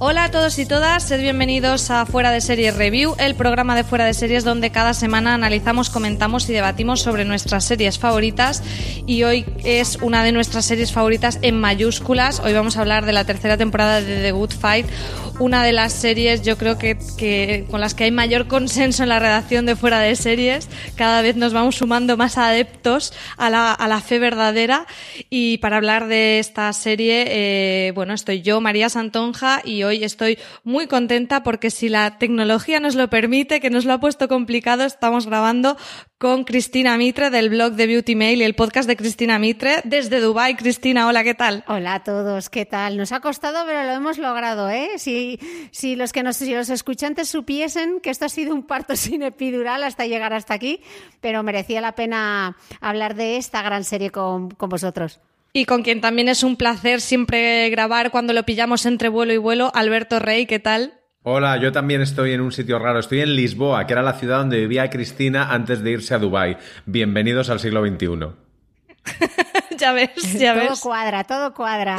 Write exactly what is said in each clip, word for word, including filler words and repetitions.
Hola a todos y todas, sed bienvenidos a Fuera de Series Review, el programa de Fuera de Series donde cada semana analizamos, comentamos y debatimos sobre nuestras series favoritas, y hoy es una de nuestras series favoritas en mayúsculas. Hoy vamos a hablar de la tercera temporada de The Good Fight, una de las series yo creo que, que con las que hay mayor consenso en la redacción de Fuera de Series. Cada vez nos vamos sumando más adeptos a la, a la fe verdadera, y para hablar de esta serie, eh, bueno, estoy yo, María Santonja, y hoy estoy muy contenta porque, si la tecnología nos lo permite, que nos lo ha puesto complicado, estamos grabando con Cristina Mitre del blog de Beauty Mail y el podcast de Cristina Mitre desde Dubái. Cristina, hola, ¿qué tal? Hola a todos, ¿qué tal? Nos ha costado, pero lo hemos logrado, ¿eh? Si, si, los, que nos, si los escuchantes supiesen que esto ha sido un parto sin epidural hasta llegar hasta aquí, pero merecía la pena hablar de esta gran serie con, con vosotros. Y con quien también es un placer siempre grabar cuando lo pillamos entre vuelo y vuelo, Alberto Rey, ¿qué tal? Hola, yo también estoy en un sitio raro, estoy en Lisboa, que era la ciudad donde vivía Cristina antes de irse a Dubái. Bienvenidos al siglo veintiuno. Ya ves, ya ves. Todo cuadra, todo cuadra.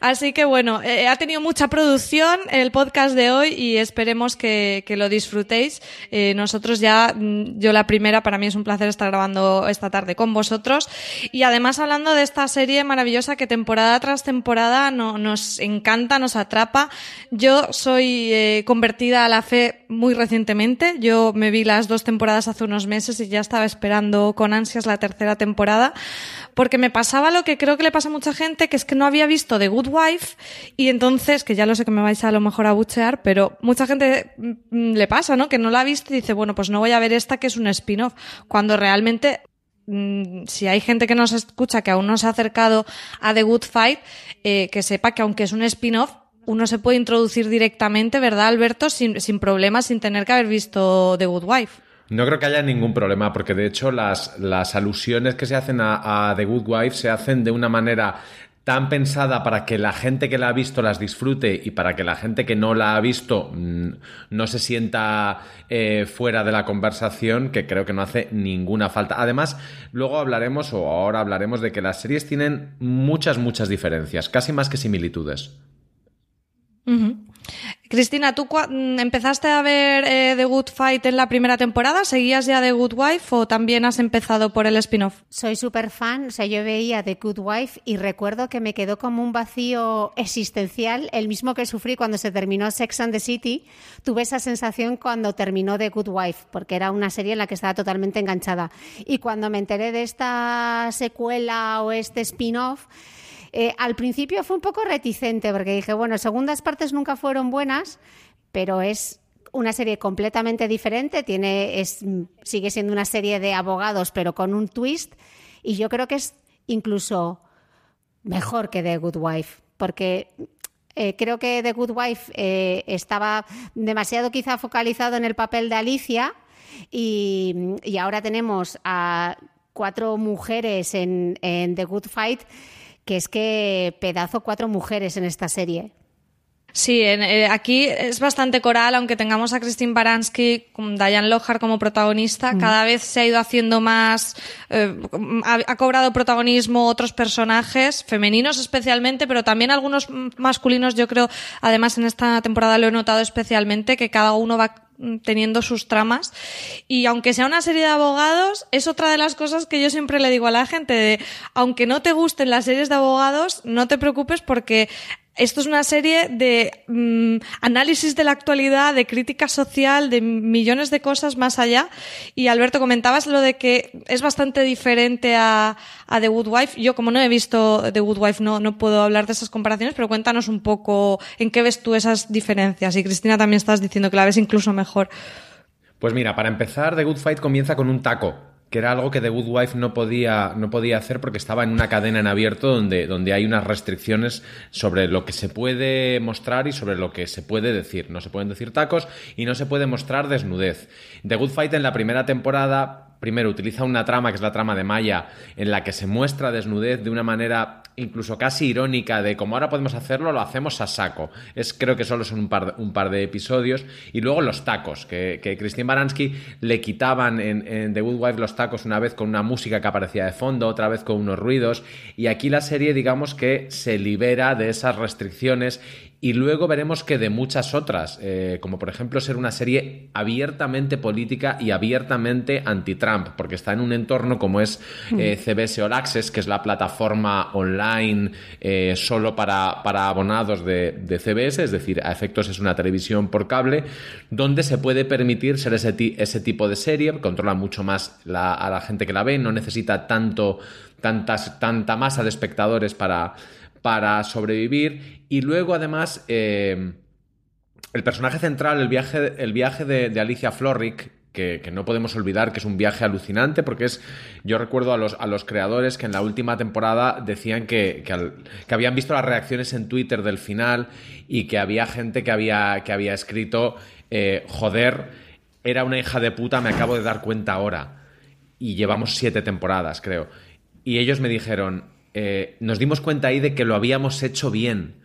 Así que bueno, eh, ha tenido mucha producción el podcast de hoy y esperemos que, que lo disfrutéis. Eh, nosotros ya, yo la primera, para mí es un placer estar grabando esta tarde con vosotros. Y además hablando de esta serie maravillosa que temporada tras temporada no, nos encanta, nos atrapa. Yo soy eh, convertida a la fe muy recientemente. Yo me vi las dos temporadas hace unos meses y ya estaba esperando con ansias la tercera temporada, porque me pasó Pasaba lo que creo que le pasa a mucha gente, que es que no había visto The Good Wife, y entonces, que ya lo sé que me vais a, a lo mejor a buchear, pero mucha gente le pasa, ¿no? Que no la ha visto y dice, bueno, pues no voy a ver esta que es un spin-off, cuando realmente, si hay gente que nos escucha que aún no se ha acercado a The Good Fight, eh, que sepa que aunque es un spin-off, uno se puede introducir directamente, ¿verdad, Alberto? Sin, sin problemas, sin tener que haber visto The Good Wife. No creo que haya ningún problema, porque de hecho las, las alusiones que se hacen a, a The Good Wife se hacen de una manera tan pensada para que la gente que la ha visto las disfrute y para que la gente que no la ha visto mmm, no se sienta eh, fuera de la conversación, que creo que no hace ninguna falta. Además, luego hablaremos, o ahora hablaremos, de que las series tienen muchas, muchas diferencias, casi más que similitudes. Uh-huh. Cristina, ¿tú cua- empezaste a ver eh, The Good Fight en la primera temporada? ¿Seguías ya The Good Wife o también has empezado por el spin-off? Soy súper fan, o sea, yo veía The Good Wife y recuerdo que me quedó como un vacío existencial, el mismo que sufrí cuando se terminó Sex and the City. Tuve esa sensación cuando terminó The Good Wife, porque era una serie en la que estaba totalmente enganchada. Y cuando me enteré de esta secuela o este spin-off, Eh, al principio fue un poco reticente porque dije, bueno, segundas partes nunca fueron buenas, pero es una serie completamente diferente, tiene, es, sigue siendo una serie de abogados pero con un twist, y yo creo que es incluso mejor que The Good Wife, porque eh, creo que The Good Wife eh, estaba demasiado quizá focalizado en el papel de Alicia y, y ahora tenemos a cuatro mujeres en, en The Good Fight, que es que pedazo cuatro mujeres en esta serie. Sí, eh, aquí es bastante coral, aunque tengamos a Christine Baranski con Diane Lockhart como protagonista, mm. cada vez se ha ido haciendo más, eh, ha, ha cobrado protagonismo otros personajes, femeninos especialmente, pero también algunos masculinos. Yo creo, además en esta temporada lo he notado especialmente, que cada uno va teniendo sus tramas, y aunque sea una serie de abogados, es otra de las cosas que yo siempre le digo a la gente, de, aunque no te gusten las series de abogados, no te preocupes porque esto es una serie de mmm, análisis de la actualidad, de crítica social, de millones de cosas más allá. Y Alberto, comentabas lo de que es bastante diferente a, a The Good Wife. Yo, como no he visto The Good Wife, no, no puedo hablar de esas comparaciones, pero cuéntanos un poco en qué ves tú esas diferencias. Y Cristina, también estás diciendo que la ves incluso mejor. Pues mira, para empezar, The Good Fight comienza con un taco, que era algo que The Good Wife no podía, no podía hacer porque estaba en una cadena en abierto donde, donde hay unas restricciones sobre lo que se puede mostrar y sobre lo que se puede decir. No se pueden decir tacos y no se puede mostrar desnudez. The Good Fight en la primera temporada, primero, utiliza una trama, que es la trama de Maya, en la que se muestra desnudez de una manera incluso casi irónica de como ahora podemos hacerlo, lo hacemos a saco. Es, creo que solo son un par, un par de episodios. Y luego los tacos, que, que Christine Baranski le quitaban en, en The Good Wife los tacos una vez con una música que aparecía de fondo, otra vez con unos ruidos. Y aquí la serie, digamos que se libera de esas restricciones. Y luego veremos que de muchas otras, eh, como por ejemplo ser una serie abiertamente política y abiertamente anti-Trump, porque está en un entorno como es eh, C B S All Access, que es la plataforma online eh, solo para, para abonados de, de C B S, es decir, a efectos es una televisión por cable, donde se puede permitir ser ese, t- ese tipo de serie, controla mucho más la, a la gente que la ve, no necesita tanto, tantas, tanta masa de espectadores para... para sobrevivir. Y luego además eh, el personaje central, el viaje, el viaje de, de Alicia Florrick, que, que no podemos olvidar que es un viaje alucinante, porque es, yo recuerdo a los, a los creadores que en la última temporada decían que, que, al, que habían visto las reacciones en Twitter del final y que había gente que había, que había escrito eh, joder, era una hija de puta, me acabo de dar cuenta ahora, y llevamos siete temporadas, creo, y ellos me dijeron, Eh, nos dimos cuenta ahí de que lo habíamos hecho bien.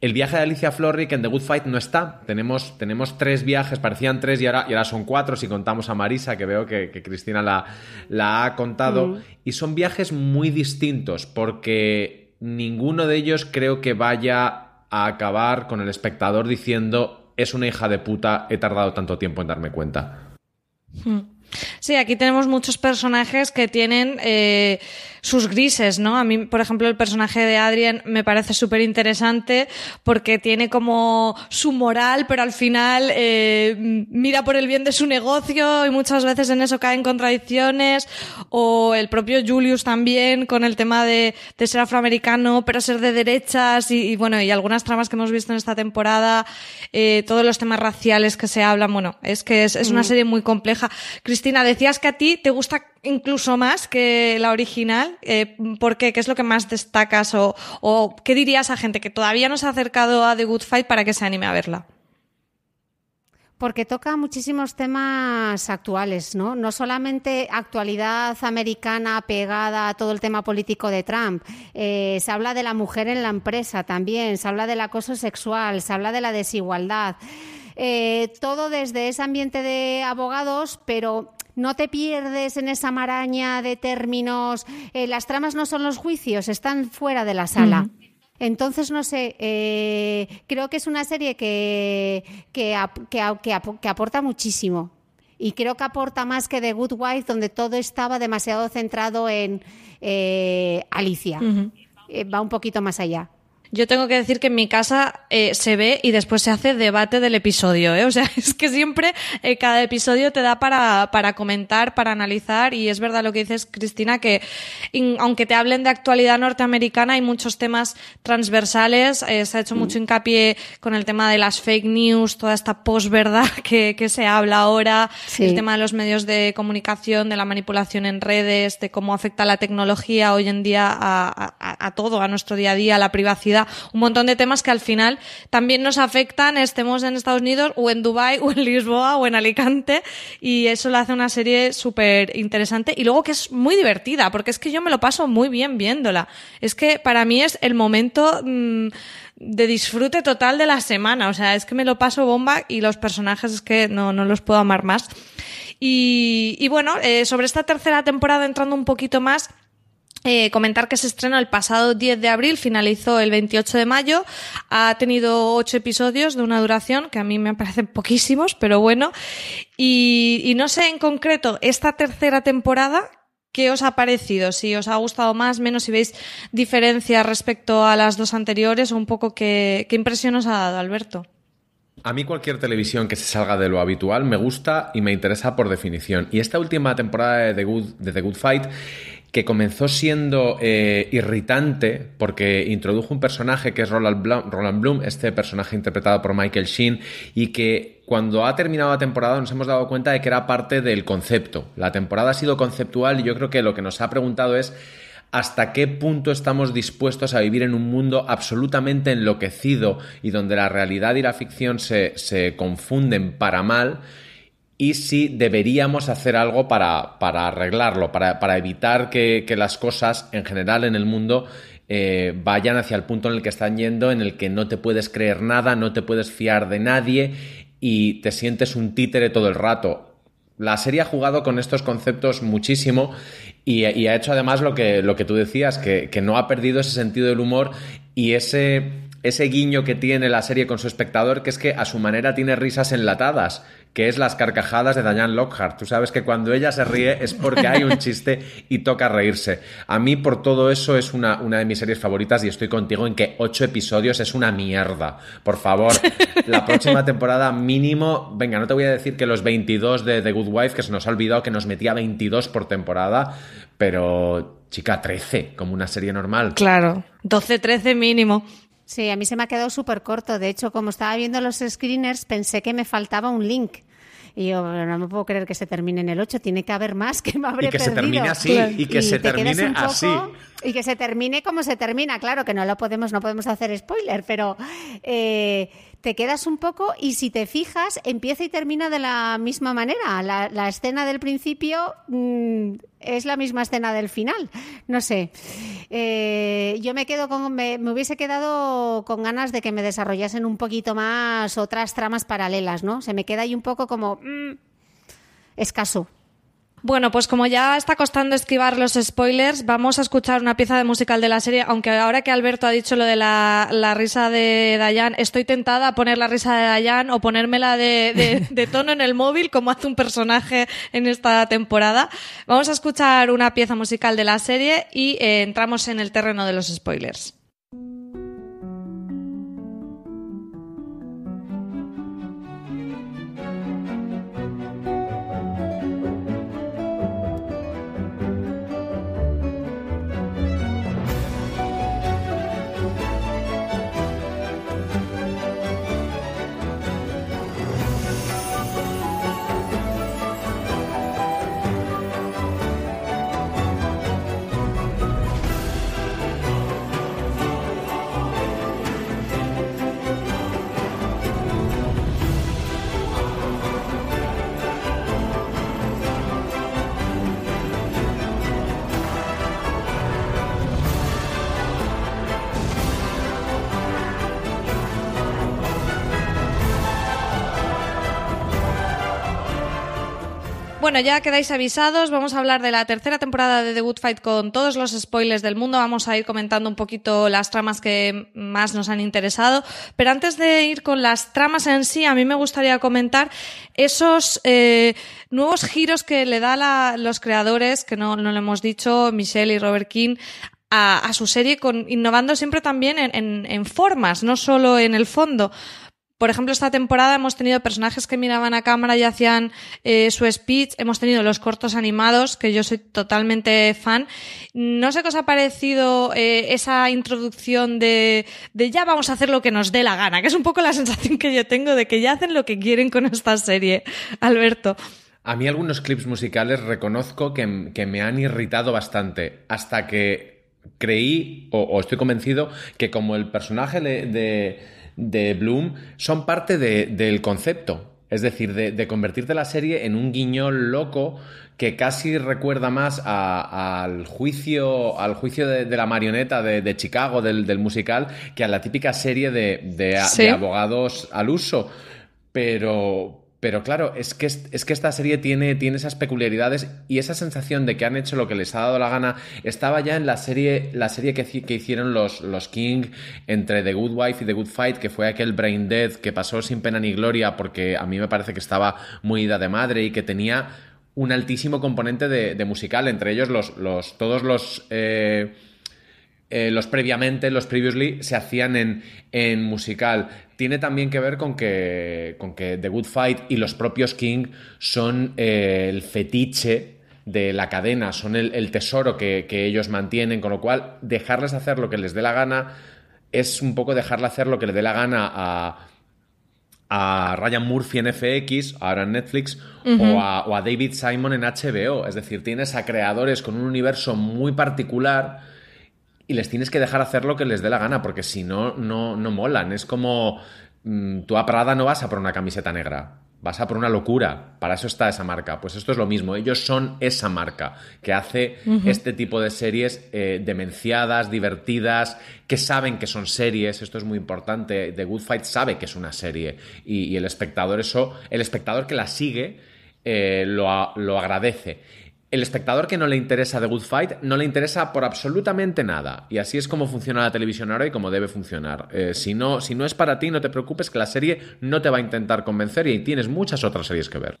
El viaje de Alicia Florrick en The Good Fight no está. Tenemos, tenemos tres viajes, parecían tres y ahora, y ahora son cuatro, si contamos a Marisa, que veo que, que Cristina la, la ha contado. Mm. Y son viajes muy distintos, porque ninguno de ellos creo que vaya a acabar con el espectador diciendo, es una hija de puta, he tardado tanto tiempo en darme cuenta. Mm. Sí, aquí tenemos muchos personajes que tienen eh, sus grises, ¿no? A mí, por ejemplo, el personaje de Adrien me parece súper interesante porque tiene como su moral, pero al final eh, mira por el bien de su negocio y muchas veces en eso caen contradicciones. O el propio Julius también, con el tema de, de ser afroamericano, pero ser de derechas y, y bueno, y algunas tramas que hemos visto en esta temporada, eh, todos los temas raciales que se hablan. Bueno, es que es, es una serie muy compleja. Cristina, decías que a ti te gusta incluso más que la original. Eh, ¿Por qué? ¿Qué es lo que más destacas? O, o qué dirías a gente que todavía no se ha acercado a The Good Fight para que se anime a verla? Porque toca muchísimos temas actuales, ¿no? No solamente actualidad americana pegada a todo el tema político de Trump. Eh, se habla de la mujer en la empresa también, se habla del acoso sexual, se habla de la desigualdad. Eh, todo desde ese ambiente de abogados, pero no te pierdes en esa maraña de términos. Eh, las tramas no son los juicios, están fuera de la sala. Mm. Entonces, no sé, eh, creo que es una serie que, que, que, que, que aporta muchísimo. Y creo que aporta más que The Good Wife, donde todo estaba demasiado centrado en eh, Alicia. Mm-hmm. Eh, va un poquito más allá. Yo tengo que decir que en mi casa eh, se ve y después se hace debate del episodio, ¿eh? O sea, es que siempre eh, cada episodio te da para, para comentar, para analizar, y es verdad lo que dices, Cristina, que in, aunque te hablen de actualidad norteamericana, hay muchos temas transversales. Eh, se ha hecho mucho hincapié con el tema de las fake news, toda esta posverdad que, que se habla ahora, sí. El tema de los medios de comunicación, de la manipulación en redes, de cómo afecta la tecnología hoy en día a, a, a todo, a nuestro día a día, a la privacidad. Un montón de temas que al final también nos afectan, estemos en Estados Unidos o en Dubái o en Lisboa o en Alicante, y eso lo hace una serie súper interesante, y luego que es muy divertida, porque es que yo me lo paso muy bien viéndola. Es que para mí es el momento mmm, de disfrute total de la semana, o sea, es que me lo paso bomba, y los personajes es que no, no los puedo amar más. Y, y bueno, eh, sobre esta tercera temporada, entrando un poquito más, Eh, comentar que se estrenó el pasado diez de abril, finalizó el veintiocho de mayo, ha tenido ocho episodios de una duración que a mí me parecen poquísimos, pero bueno, y, y no sé en concreto esta tercera temporada qué os ha parecido, si os ha gustado más, menos, si veis diferencias respecto a las dos anteriores, o un poco qué, qué impresión os ha dado, Alberto. A mí cualquier televisión que se salga de lo habitual me gusta y me interesa por definición. Y esta última temporada de The Good, de The Good Fight, que comenzó siendo eh, irritante porque introdujo un personaje que es Roland Blum, Roland Blum, este personaje interpretado por Michael Sheen, y que cuando ha terminado la temporada nos hemos dado cuenta de que era parte del concepto. La temporada ha sido conceptual y yo creo que lo que nos ha preguntado es hasta qué punto estamos dispuestos a vivir en un mundo absolutamente enloquecido y donde la realidad y la ficción se, se confunden para mal, y si deberíamos hacer algo para, para arreglarlo, para, para evitar que, que las cosas en general en el mundo eh, vayan hacia el punto en el que están yendo, en el que no te puedes creer nada, no te puedes fiar de nadie y te sientes un títere todo el rato. La serie ha jugado con estos conceptos muchísimo y, y ha hecho además lo que, lo que tú decías, que, que no ha perdido ese sentido del humor y ese, ese guiño que tiene la serie con su espectador, que es que a su manera tiene risas enlatadas, que es las carcajadas de Diane Lockhart. Tú sabes que cuando ella se ríe es porque hay un chiste y toca reírse. A mí por todo eso es una, una de mis series favoritas y estoy contigo en que ocho episodios es una mierda. Por favor, la próxima temporada mínimo... Venga, no te voy a decir que los veintidós de The Good Wife, que se nos ha olvidado que nos metía veintidós por temporada, pero chica, trece, como una serie normal. Claro, doce trece mínimo. Sí, a mí se me ha quedado súper corto. De hecho, como estaba viendo los screeners, pensé que me faltaba un link. Y yo, no me puedo creer que se termine en el ocho. Tiene que haber más, que me habré perdido. Y que perdido. se termine así, claro. y que y se termine así. Y que se termine como se termina. Claro que no lo podemos, no podemos hacer spoiler, pero... Eh, te quedas un poco y si te fijas empieza y termina de la misma manera. La, la escena del principio mmm, es la misma escena del final. No sé. Eh, yo me quedo con me, me hubiese quedado con ganas de que me desarrollasen un poquito más otras tramas paralelas, ¿no? Se me queda ahí un poco como mmm, escaso. Bueno, pues como ya está costando esquivar los spoilers, vamos a escuchar una pieza de musical de la serie, aunque ahora que Alberto ha dicho lo de la, la risa de Diane, estoy tentada a poner la risa de Diane o ponérmela de, de, de tono en el móvil, como hace un personaje en esta temporada. Vamos a escuchar una pieza musical de la serie y eh, entramos en el terreno de los spoilers. Bueno, ya quedáis avisados, vamos a hablar de la tercera temporada de The Good Fight con todos los spoilers del mundo, vamos a ir comentando un poquito las tramas que más nos han interesado, pero antes de ir con las tramas en sí, a mí me gustaría comentar esos eh, nuevos giros que le da la, los creadores, que no, no lo hemos dicho, Michelle y Robert King, a, a su serie, con, innovando siempre también en, en, en formas, no solo en el fondo. Por ejemplo, esta temporada hemos tenido personajes que miraban a cámara y hacían eh, su speech. Hemos tenido los cortos animados, que yo soy totalmente fan. No sé qué os ha parecido eh, esa introducción de, de ya vamos a hacer lo que nos dé la gana, que es un poco la sensación que yo tengo de que ya hacen lo que quieren con esta serie. Alberto. A mí algunos clips musicales reconozco que, que me han irritado bastante, hasta que creí, o, o estoy convencido, que como el personaje de... de de Bloom son parte de, del concepto, es decir, de, de convertirte la serie en un guiñol loco que casi recuerda más a, a, al juicio al juicio de, de la marioneta de, de Chicago, del, del musical, que a la típica serie de, de, ¿sí? de abogados al uso, pero... Pero claro, es que, es que esta serie tiene, tiene esas peculiaridades y esa sensación de que han hecho lo que les ha dado la gana estaba ya en la serie, la serie que, que hicieron los, los King entre The Good Wife y The Good Fight, que fue aquel Brain Dead que pasó sin pena ni gloria porque a mí me parece que estaba muy ida de madre y que tenía un altísimo componente de, de musical, entre ellos los, los, todos los... Eh, Eh, los previamente, los previously, se hacían en, en musical. Tiene también que ver con que, con que The Good Fight y los propios King son eh, el fetiche de la cadena, son el, el tesoro que, que ellos mantienen, con lo cual dejarles hacer lo que les dé la gana es un poco dejarle hacer lo que le dé la gana a... a Ryan Murphy en F X, ahora en Netflix, uh-huh. o, a, o a David Simon en H B O. Es decir, tienes a creadores con un universo muy particular... Y les tienes que dejar hacer lo que les dé la gana, porque si no, no, no molan. Es como, mmm, tú a Prada no vas a por una camiseta negra. vas a por una locura, para eso está esa marca. Pues esto es lo mismo, ellos son esa marca que hace uh-huh. este tipo de series eh, demenciadas, divertidas, que saben que son series, esto es muy importante. The Good Fight sabe que es una serie y, y el espectador eso, el espectador que la sigue eh, lo, lo agradece. El espectador que no le interesa The Good Fight no le interesa por absolutamente nada. Y así es como funciona la televisión ahora y como debe funcionar. Eh, si no, si no es para ti, no te preocupes, que la serie no te va a intentar convencer y tienes muchas otras series que ver.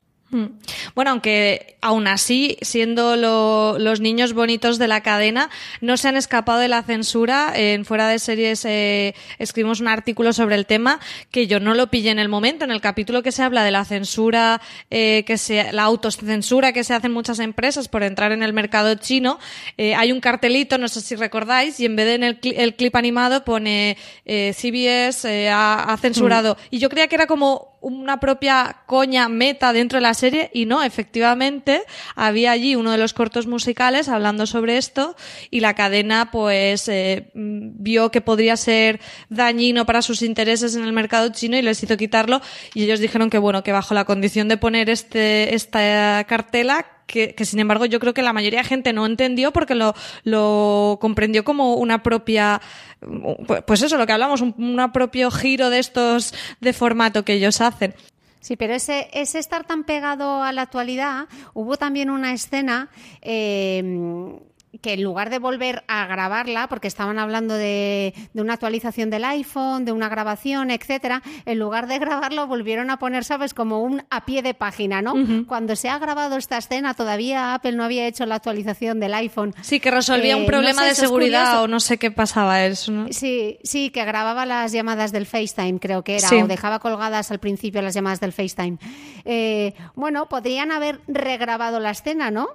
Bueno, aunque aún así, siendo lo, los niños bonitos de la cadena, no se han escapado de la censura. En Fuera de Series eh, escribimos un artículo sobre el tema que yo no lo pillé en el momento. En el capítulo que se habla de la censura, eh, que se, la autocensura que se hacen muchas empresas por entrar en el mercado chino, eh, hay un cartelito, no sé si recordáis, y en vez de en el, cli- el clip animado pone eh, C B S eh, ha, ha censurado. Mm. Y yo creía que era como una propia coña meta dentro de la serie y no, efectivamente había allí uno de los cortos musicales hablando sobre esto y la cadena pues eh, vio que podría ser dañino para sus intereses en el mercado chino y les hizo quitarlo y ellos dijeron que bueno, que bajo la condición de poner este esta cartela que, que sin embargo yo creo que la mayoría de gente no entendió porque lo, lo comprendió como una propia, pues eso, lo que hablamos, un, un propio giro de estos de formato que ellos hacen. Sí, pero ese, ese estar tan pegado a la actualidad, hubo también una escena eh, que en lugar de volver a grabarla, porque estaban hablando de, de una actualización del iPhone, de una grabación, etcétera, en lugar de grabarlo volvieron a poner, ¿sabes?, como un a pie de página, ¿no? Uh-huh. Cuando se ha grabado esta escena todavía Apple no había hecho la actualización del iPhone. Sí, que resolvía eh, un problema no sé, de seguridad o no sé qué pasaba eso, ¿no? Sí, sí, que grababa las llamadas del FaceTime, creo que era, sí. O dejaba colgadas al principio las llamadas del FaceTime. Eh, bueno, podrían haber regrabado la escena, ¿no?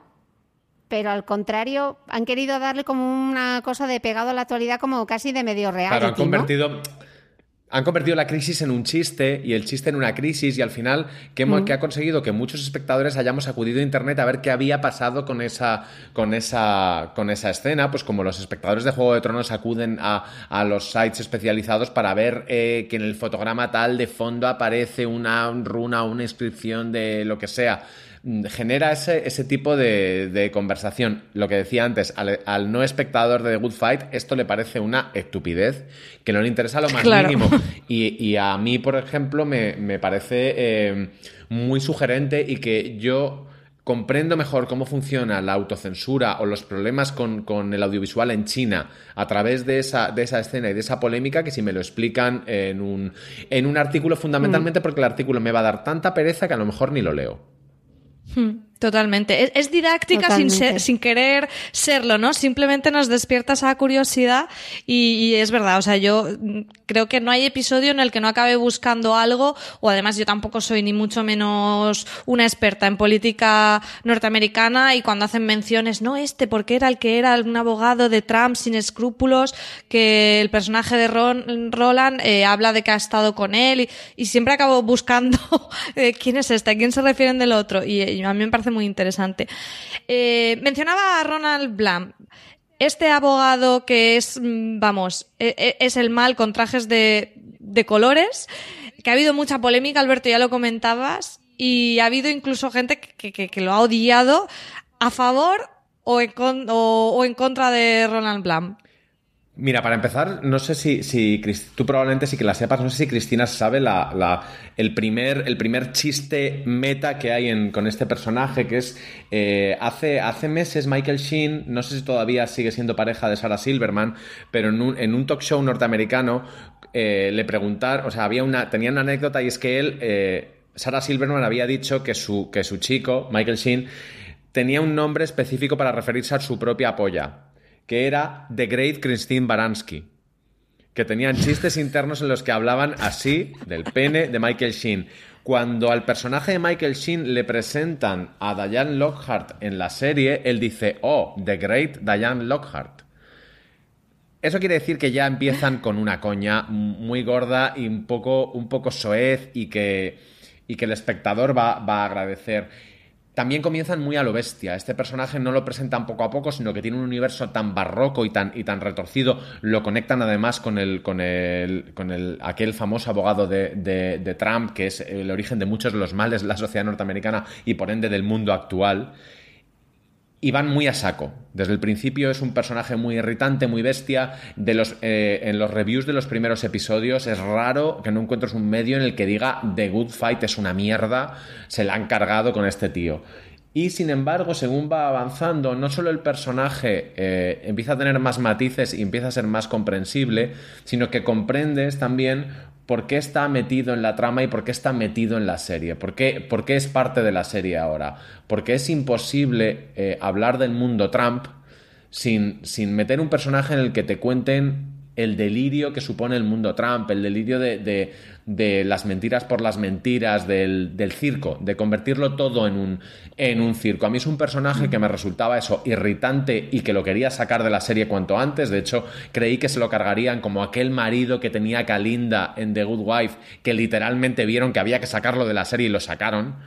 Pero al contrario, han querido darle como una cosa de pegado a la actualidad, como casi de medio reality, claro, han convertido, ¿no? Han convertido la crisis en un chiste y el chiste en una crisis y al final que, hemos, mm. que ha conseguido que muchos espectadores hayamos acudido a internet a ver qué había pasado con esa, con esa, con esa escena, pues como los espectadores de Juego de Tronos acuden a, a los sites especializados para ver eh, que en el fotograma tal de fondo aparece una runa o una inscripción de lo que sea. Genera ese, ese tipo de, de conversación. Lo que decía antes, al, al no espectador de The Good Fight, esto le parece una estupidez que no le interesa lo más claro. mínimo. Y, y a mí, por ejemplo, me, me parece eh, muy sugerente y que yo comprendo mejor cómo funciona la autocensura o los problemas con, con el audiovisual en China a través de esa, de esa escena y de esa polémica que si me lo explican en un, en un artículo, fundamentalmente mm. porque el artículo me va a dar tanta pereza que a lo mejor ni lo leo. Totalmente. Es, es didáctica sin, ser, sin querer serlo, ¿no? Simplemente nos despierta esa curiosidad y, y es verdad, o sea, yo creo que no hay episodio en el que no acabe buscando algo, o además yo tampoco soy ni mucho menos una experta en política norteamericana y cuando hacen menciones, no este, porque era el que era un abogado de Trump sin escrúpulos, que el personaje de Ron, Roland eh, habla de que ha estado con él y, y siempre acabo buscando eh, quién es este, a quién se refieren del otro y, y a mí me parece muy interesante. Eh, mencionaba a Roland Blum, este abogado que es, vamos, es el mal con trajes de, de colores, que ha habido mucha polémica, Alberto, ya lo comentabas, y ha habido incluso gente que, que, que lo ha odiado a favor o en, con, o, o en contra de Roland Blum. Mira, para empezar, no sé si, si tú probablemente sí que la sepas, no sé si Cristina sabe la, la, el, primer, el primer chiste meta que hay en, con este personaje, que es eh, hace, hace meses Michael Sheen, no sé si todavía sigue siendo pareja de Sarah Silverman, pero en un, en un talk show norteamericano eh, le preguntaron, o sea, había una, tenía una anécdota y es que él, eh, Sarah Silverman había dicho que su, que su chico, Michael Sheen, tenía un nombre específico para referirse a su propia polla, que era The Great Christine Baranski, que tenían chistes internos en los que hablaban así del pene de Michael Sheen. Cuando al personaje de Michael Sheen le presentan a Diane Lockhart en la serie, él dice, oh, The Great Diane Lockhart. Eso quiere decir que ya empiezan con una coña muy gorda y un poco, un poco soez y que, y que el espectador va, va a agradecer. También comienzan muy a lo bestia. Este personaje no lo presentan poco a poco, sino que tiene un universo tan barroco y tan, y tan retorcido. Lo conectan además con el con el, con el aquel famoso abogado de, de, de Trump, que es el origen de muchos de los males de la sociedad norteamericana y por ende del mundo actual. Y van muy a saco. Desde el principio es un personaje muy irritante, muy bestia. De los, eh, en los reviews de los primeros episodios es raro que no encuentres un medio en el que diga The Good Fight es una mierda, se la han cargado con este tío. Y sin embargo, según va avanzando, no solo el personaje eh, empieza a tener más matices y empieza a ser más comprensible, sino que comprendes también por qué está metido en la trama y por qué está metido en la serie, por qué, por qué es parte de la serie ahora, porque es imposible eh, hablar del mundo Trump sin, sin meter un personaje en el que te cuenten el delirio que supone el mundo Trump, el delirio de, de, de las mentiras por las mentiras, del, del circo, de convertirlo todo en un, en un circo. A mí es un personaje que me resultaba eso, irritante, y que lo quería sacar de la serie cuanto antes. De hecho, creí que se lo cargarían como aquel marido que tenía Kalinda en The Good Wife, que literalmente vieron que había que sacarlo de la serie y lo sacaron.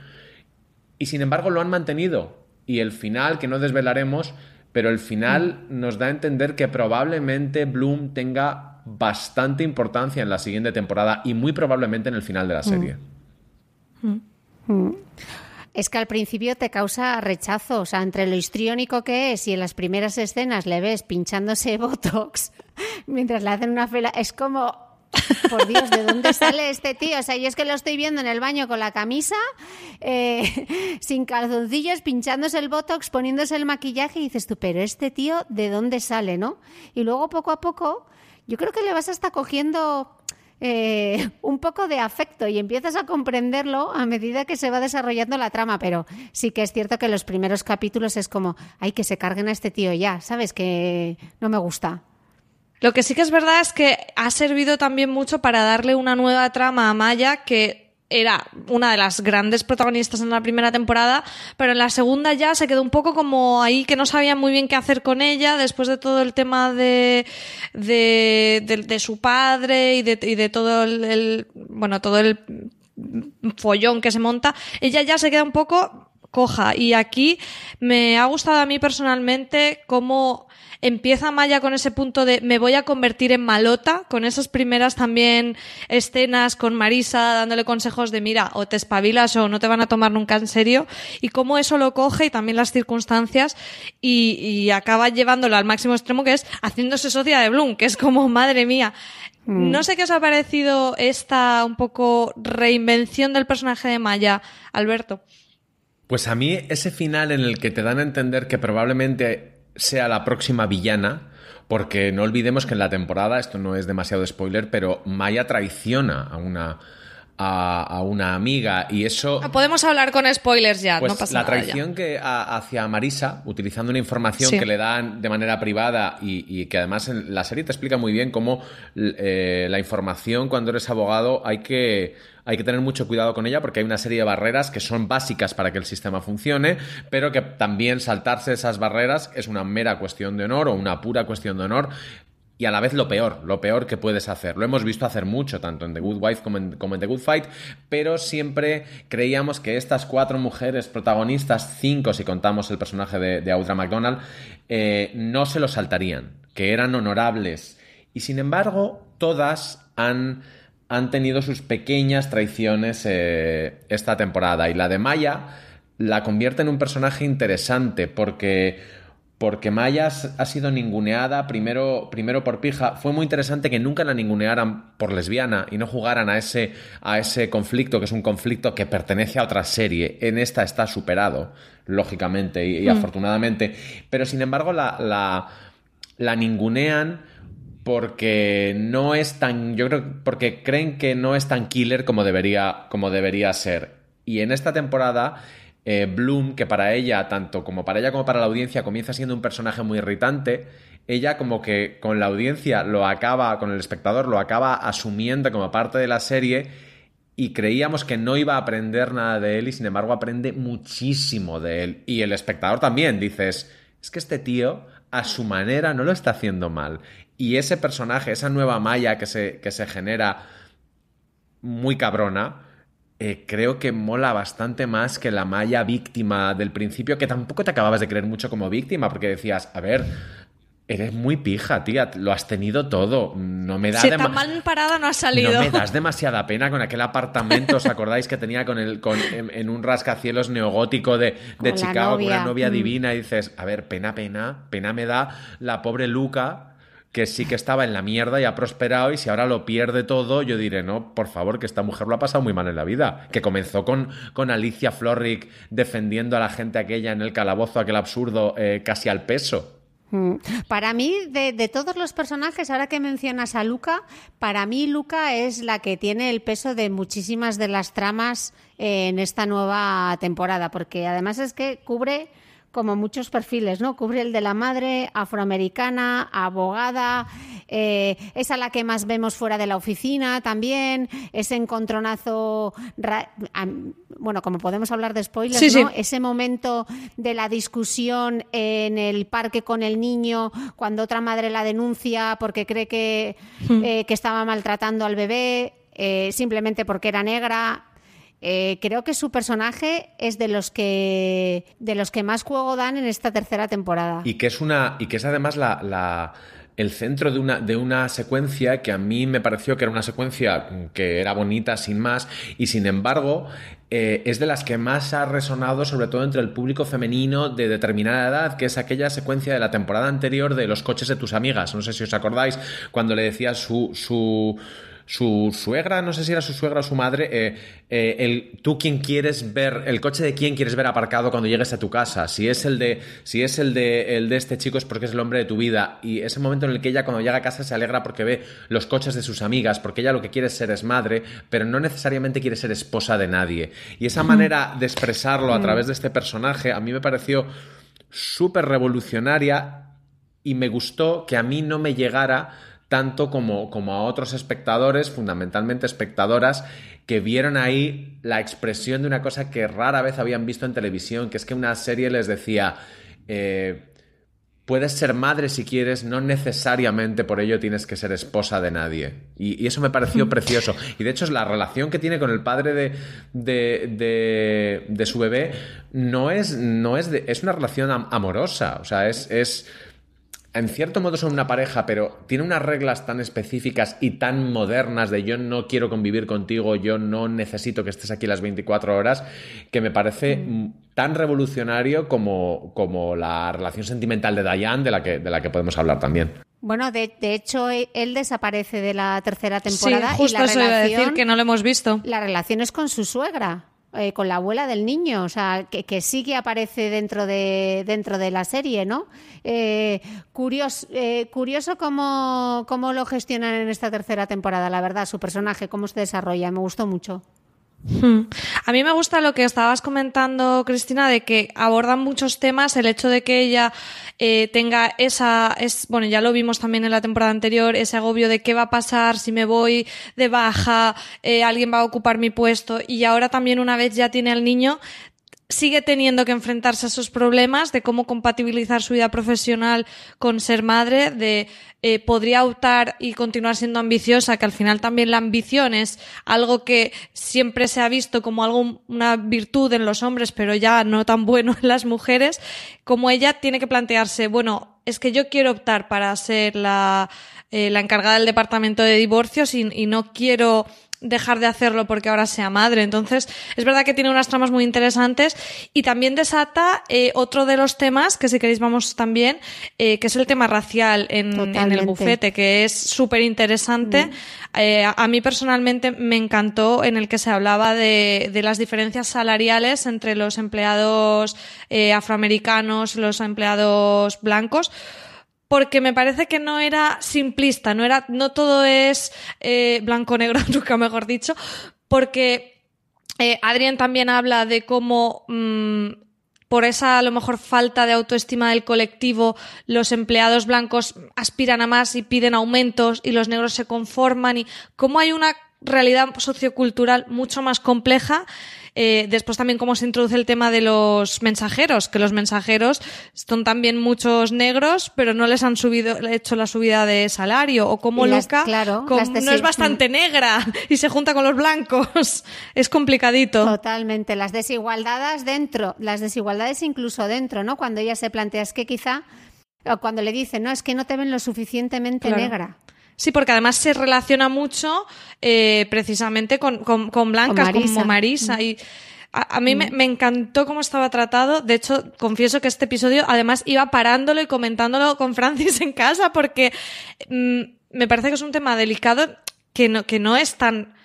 Y sin embargo lo han mantenido. Y el final, que no desvelaremos, pero el final nos da a entender que probablemente Bloom tenga bastante importancia en la siguiente temporada y muy probablemente en el final de la serie. Es que al principio te causa rechazo, o sea, entre lo histriónico que es y en las primeras escenas le ves pinchándose botox mientras le hacen una fila, es como... Por Dios, ¿de dónde sale este tío? O sea, yo es que lo estoy viendo en el baño con la camisa, eh, sin calzoncillos, pinchándose el botox, poniéndose el maquillaje, y dices tú, pero este tío, ¿de dónde sale, no? Y luego, poco a poco, yo creo que le vas hasta cogiendo eh, un poco de afecto y empiezas a comprenderlo a medida que se va desarrollando la trama. Pero sí que es cierto que los primeros capítulos es como, ay, que se carguen a este tío ya, ¿sabes? Que no me gusta. Lo que sí que es verdad es que ha servido también mucho para darle una nueva trama a Maya, que era una de las grandes protagonistas en la primera temporada, pero en la segunda ya se quedó un poco como ahí, que no sabían muy bien qué hacer con ella después de todo el tema de de, de, de su padre y de, y de todo el, el bueno, todo el follón que se monta. Ella ya se queda un poco coja, y aquí me ha gustado a mí personalmente cómo empieza Maya con ese punto de me voy a convertir en malota, con esas primeras también escenas con Marisa dándole consejos de mira, o te espabilas o no te van a tomar nunca en serio, y cómo eso lo coge y también las circunstancias, y, y acaba llevándolo al máximo extremo, que es haciéndose socia de Bloom, que es como, madre mía. Mm. No sé qué os ha parecido esta un poco reinvención del personaje de Maya, Alberto. Pues a mí ese final en el que te dan a entender que probablemente sea la próxima villana, porque no olvidemos que en la temporada, esto no es demasiado spoiler, pero Maya traiciona a una a, a una amiga, y eso... Podemos hablar con spoilers ya, pues no pasa nada. Pues la traición ya. que a, hacia Marisa, utilizando una información sí. que le dan de manera privada, y, y que además en la serie te explica muy bien cómo eh, la información, cuando eres abogado, hay que... Hay que tener mucho cuidado con ella, porque hay una serie de barreras que son básicas para que el sistema funcione, pero que también saltarse esas barreras es una mera cuestión de honor, o una pura cuestión de honor, y a la vez lo peor, lo peor que puedes hacer. Lo hemos visto hacer mucho, tanto en The Good Wife como en, como en The Good Fight, pero siempre creíamos que estas cuatro mujeres protagonistas, cinco si contamos el personaje de, de Audra McDonald, eh, no se lo saltarían, que eran honorables. Y sin embargo, todas han... han tenido sus pequeñas traiciones eh, esta temporada. Y la de Maya la convierte en un personaje interesante, porque, porque Maya ha sido ninguneada primero, primero por pija. Fue muy interesante que nunca la ningunearan por lesbiana y no jugaran a ese, a ese conflicto, que es un conflicto que pertenece a otra serie. En esta está superado, lógicamente y, y mm. afortunadamente. Pero sin embargo la, la, la ningunean porque no es tan... Yo creo porque creen que no es tan killer como debería, como debería ser. Y en esta temporada, eh, Bloom, que para ella, tanto como para ella como para la audiencia, comienza siendo un personaje muy irritante, ella como que con la audiencia lo acaba, con el espectador, lo acaba asumiendo como parte de la serie, y creíamos que no iba a aprender nada de él, y sin embargo aprende muchísimo de él. Y el espectador también, dices, es que este tío, a su manera, no lo está haciendo mal. Y ese personaje, esa nueva Maya que se, que se genera muy cabrona, eh, creo que mola bastante más que la Maya víctima del principio, que tampoco te acababas de creer mucho como víctima, porque decías, a ver, eres muy pija, tía, lo has tenido todo. No me da... Si tan mal parada no has salido. No me das demasiada pena con aquel apartamento, ¿os acordáis que tenía con el, con, en, en un rascacielos neogótico de, de Chicago, con una novia divina? Y dices, a ver, pena, pena, pena me da la pobre Lucca, que sí que estaba en la mierda y ha prosperado, y si ahora lo pierde todo, yo diré, no, por favor, que esta mujer lo ha pasado muy mal en la vida. Que comenzó con, con Alicia Florrick defendiendo a la gente aquella en el calabozo, aquel absurdo, eh, casi al peso. Para mí, de, de todos los personajes, ahora que mencionas a Lucca, para mí Lucca es la que tiene el peso de muchísimas de las tramas en esta nueva temporada, porque además es que cubre como muchos perfiles, ¿no? Cubre el de la madre, afroamericana, abogada, eh, es a la que más vemos fuera de la oficina también, ese encontronazo, ra- a, bueno, como podemos hablar de spoilers, sí, ¿no? Sí. Ese momento de la discusión en el parque con el niño, cuando otra madre la denuncia porque cree que, mm. eh, que estaba maltratando al bebé, eh, simplemente porque era negra. Eh, creo que su personaje es de los que de los que más juego dan en esta tercera temporada. Y que es una. Y que es además la. la... el centro de una, de una secuencia que a mí me pareció que era una secuencia que era bonita sin más, y sin embargo eh, es de las que más ha resonado, sobre todo entre el público femenino de determinada edad, que es aquella secuencia de la temporada anterior de los coches de tus amigas. No sé si os acordáis, cuando le decía su, su, su suegra, no sé si era su suegra o su madre, eh, eh, el, tú quién quieres ver, el coche de quién quieres ver aparcado cuando llegues a tu casa. Si es el de, si es el de, el de este chico es porque es el hombre de tu vida. Y ese momento en el que ella, cuando llega a casa, se alegra porque ve los coches de sus amigas, porque ella lo que quiere es ser es madre, pero no necesariamente quiere ser esposa de nadie. Y esa manera de expresarlo a través de este personaje a mí me pareció súper revolucionaria, y me gustó que a mí no me llegara tanto como, como a otros espectadores, fundamentalmente espectadoras, que vieron ahí la expresión de una cosa que rara vez habían visto en televisión, que es que una serie les decía... Eh, puedes ser madre si quieres, no necesariamente por ello tienes que ser esposa de nadie. Y, y eso me pareció precioso. Y de hecho, la relación que tiene con el padre de, de, de, de su bebé no es, no es, de, es una relación am- amorosa. O sea, es, es... En cierto modo son una pareja, pero tiene unas reglas tan específicas y tan modernas de yo no quiero convivir contigo, yo no necesito que estés aquí las veinticuatro horas, que me parece... tan revolucionario como, como la relación sentimental de Diane, de la que, de la que podemos hablar también. Bueno, de, de hecho, él desaparece de la tercera temporada. Sí, justo y la eso relación, iba a decir, que no lo hemos visto. La relación es con su suegra, eh, con la abuela del niño, o sea, que, que sí que aparece dentro de, dentro de la serie, ¿no? Eh, curioso eh, curioso cómo, cómo lo gestionan en esta tercera temporada, la verdad, su personaje, cómo se desarrolla, me gustó mucho. Hmm. A mí me gusta lo que estabas comentando, Cristina, de que abordan muchos temas, el hecho de que ella eh, tenga esa, es, bueno, ya lo vimos también en la temporada anterior, ese agobio de qué va a pasar si me voy de baja, eh, alguien va a ocupar mi puesto, y ahora también, una vez ya tiene al niño, sigue teniendo que enfrentarse a esos problemas de cómo compatibilizar su vida profesional con ser madre, de eh, podría optar y continuar siendo ambiciosa, que al final también la ambición es algo que siempre se ha visto como algo, una virtud en los hombres, pero ya no tan bueno en las mujeres, como ella tiene que plantearse, bueno, es que yo quiero optar para ser la, eh, la encargada del departamento de divorcios y, y no quiero... dejar de hacerlo porque ahora sea madre. Entonces, es verdad que tiene unas tramas muy interesantes, y también desata eh, otro de los temas, que si queréis vamos también, eh, que es el tema racial en, en el bufete, que es súper interesante. Mm. Eh, a, a mí personalmente me encantó en el que se hablaba de, de las diferencias salariales entre los empleados eh, afroamericanos y los empleados blancos, porque me parece que no era simplista, no era, no todo es eh, blanco-negro, nunca mejor dicho, porque eh, Adrien también habla de cómo mmm, por esa, a lo mejor, falta de autoestima del colectivo, los empleados blancos aspiran a más y piden aumentos, y los negros se conforman, y cómo hay una realidad sociocultural mucho más compleja Eh, después también cómo se introduce el tema de los mensajeros, que los mensajeros son también muchos negros, pero no les han subido hecho la subida de salario, o cómo Lucca claro, no es bastante negra y se junta con los blancos. Es complicadito. Totalmente. Las desigualdades dentro, las desigualdades incluso dentro, ¿no? Cuando ella se plantea, es que quizá, o cuando le dicen, no, es que no te ven lo suficientemente claro. negra. Sí, porque además se relaciona mucho eh, precisamente con, con, con blancas, con Marisa. como Marisa. Y a, a mí me, me encantó cómo estaba tratado. De hecho, confieso que este episodio además iba parándolo y comentándolo con Francis en casa, porque mm, me parece que es un tema delicado que no, que no es tan...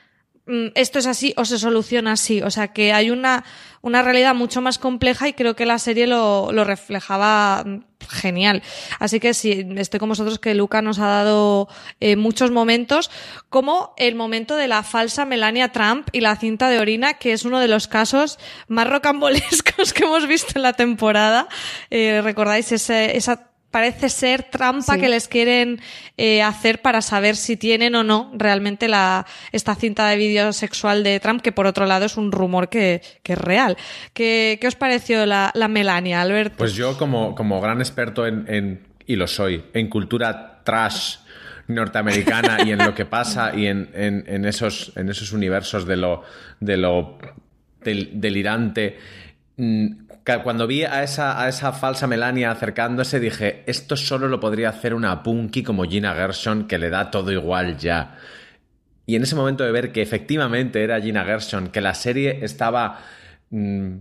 Mm, esto es así o se soluciona así. O sea, que hay una, una realidad mucho más compleja y creo que la serie lo, lo reflejaba... genial. Así que sí, estoy con vosotros que Lucca nos ha dado eh, muchos momentos, como el momento de la falsa Melania Trump y la cinta de orina, que es uno de los casos más rocambolescos que hemos visto en la temporada. Eh, ¿recordáis ese, esa parece ser trampa sí. que les quieren eh, hacer para saber si tienen o no realmente la esta cinta de vídeo sexual de Trump, que por otro lado es un rumor que, que es real? ¿Qué, qué os pareció la, la Melania, Alberto? Pues yo como, como gran experto en, en, y lo soy, en cultura trash norteamericana y en lo que pasa y en, en, en, esos, en esos universos de lo, de lo del, delirante... Cuando vi a esa, a esa falsa Melania acercándose, dije, esto solo lo podría hacer una punky como Gina Gershon, que le da todo igual ya. Y en ese momento de ver que efectivamente era Gina Gershon, que la serie estaba, mmm,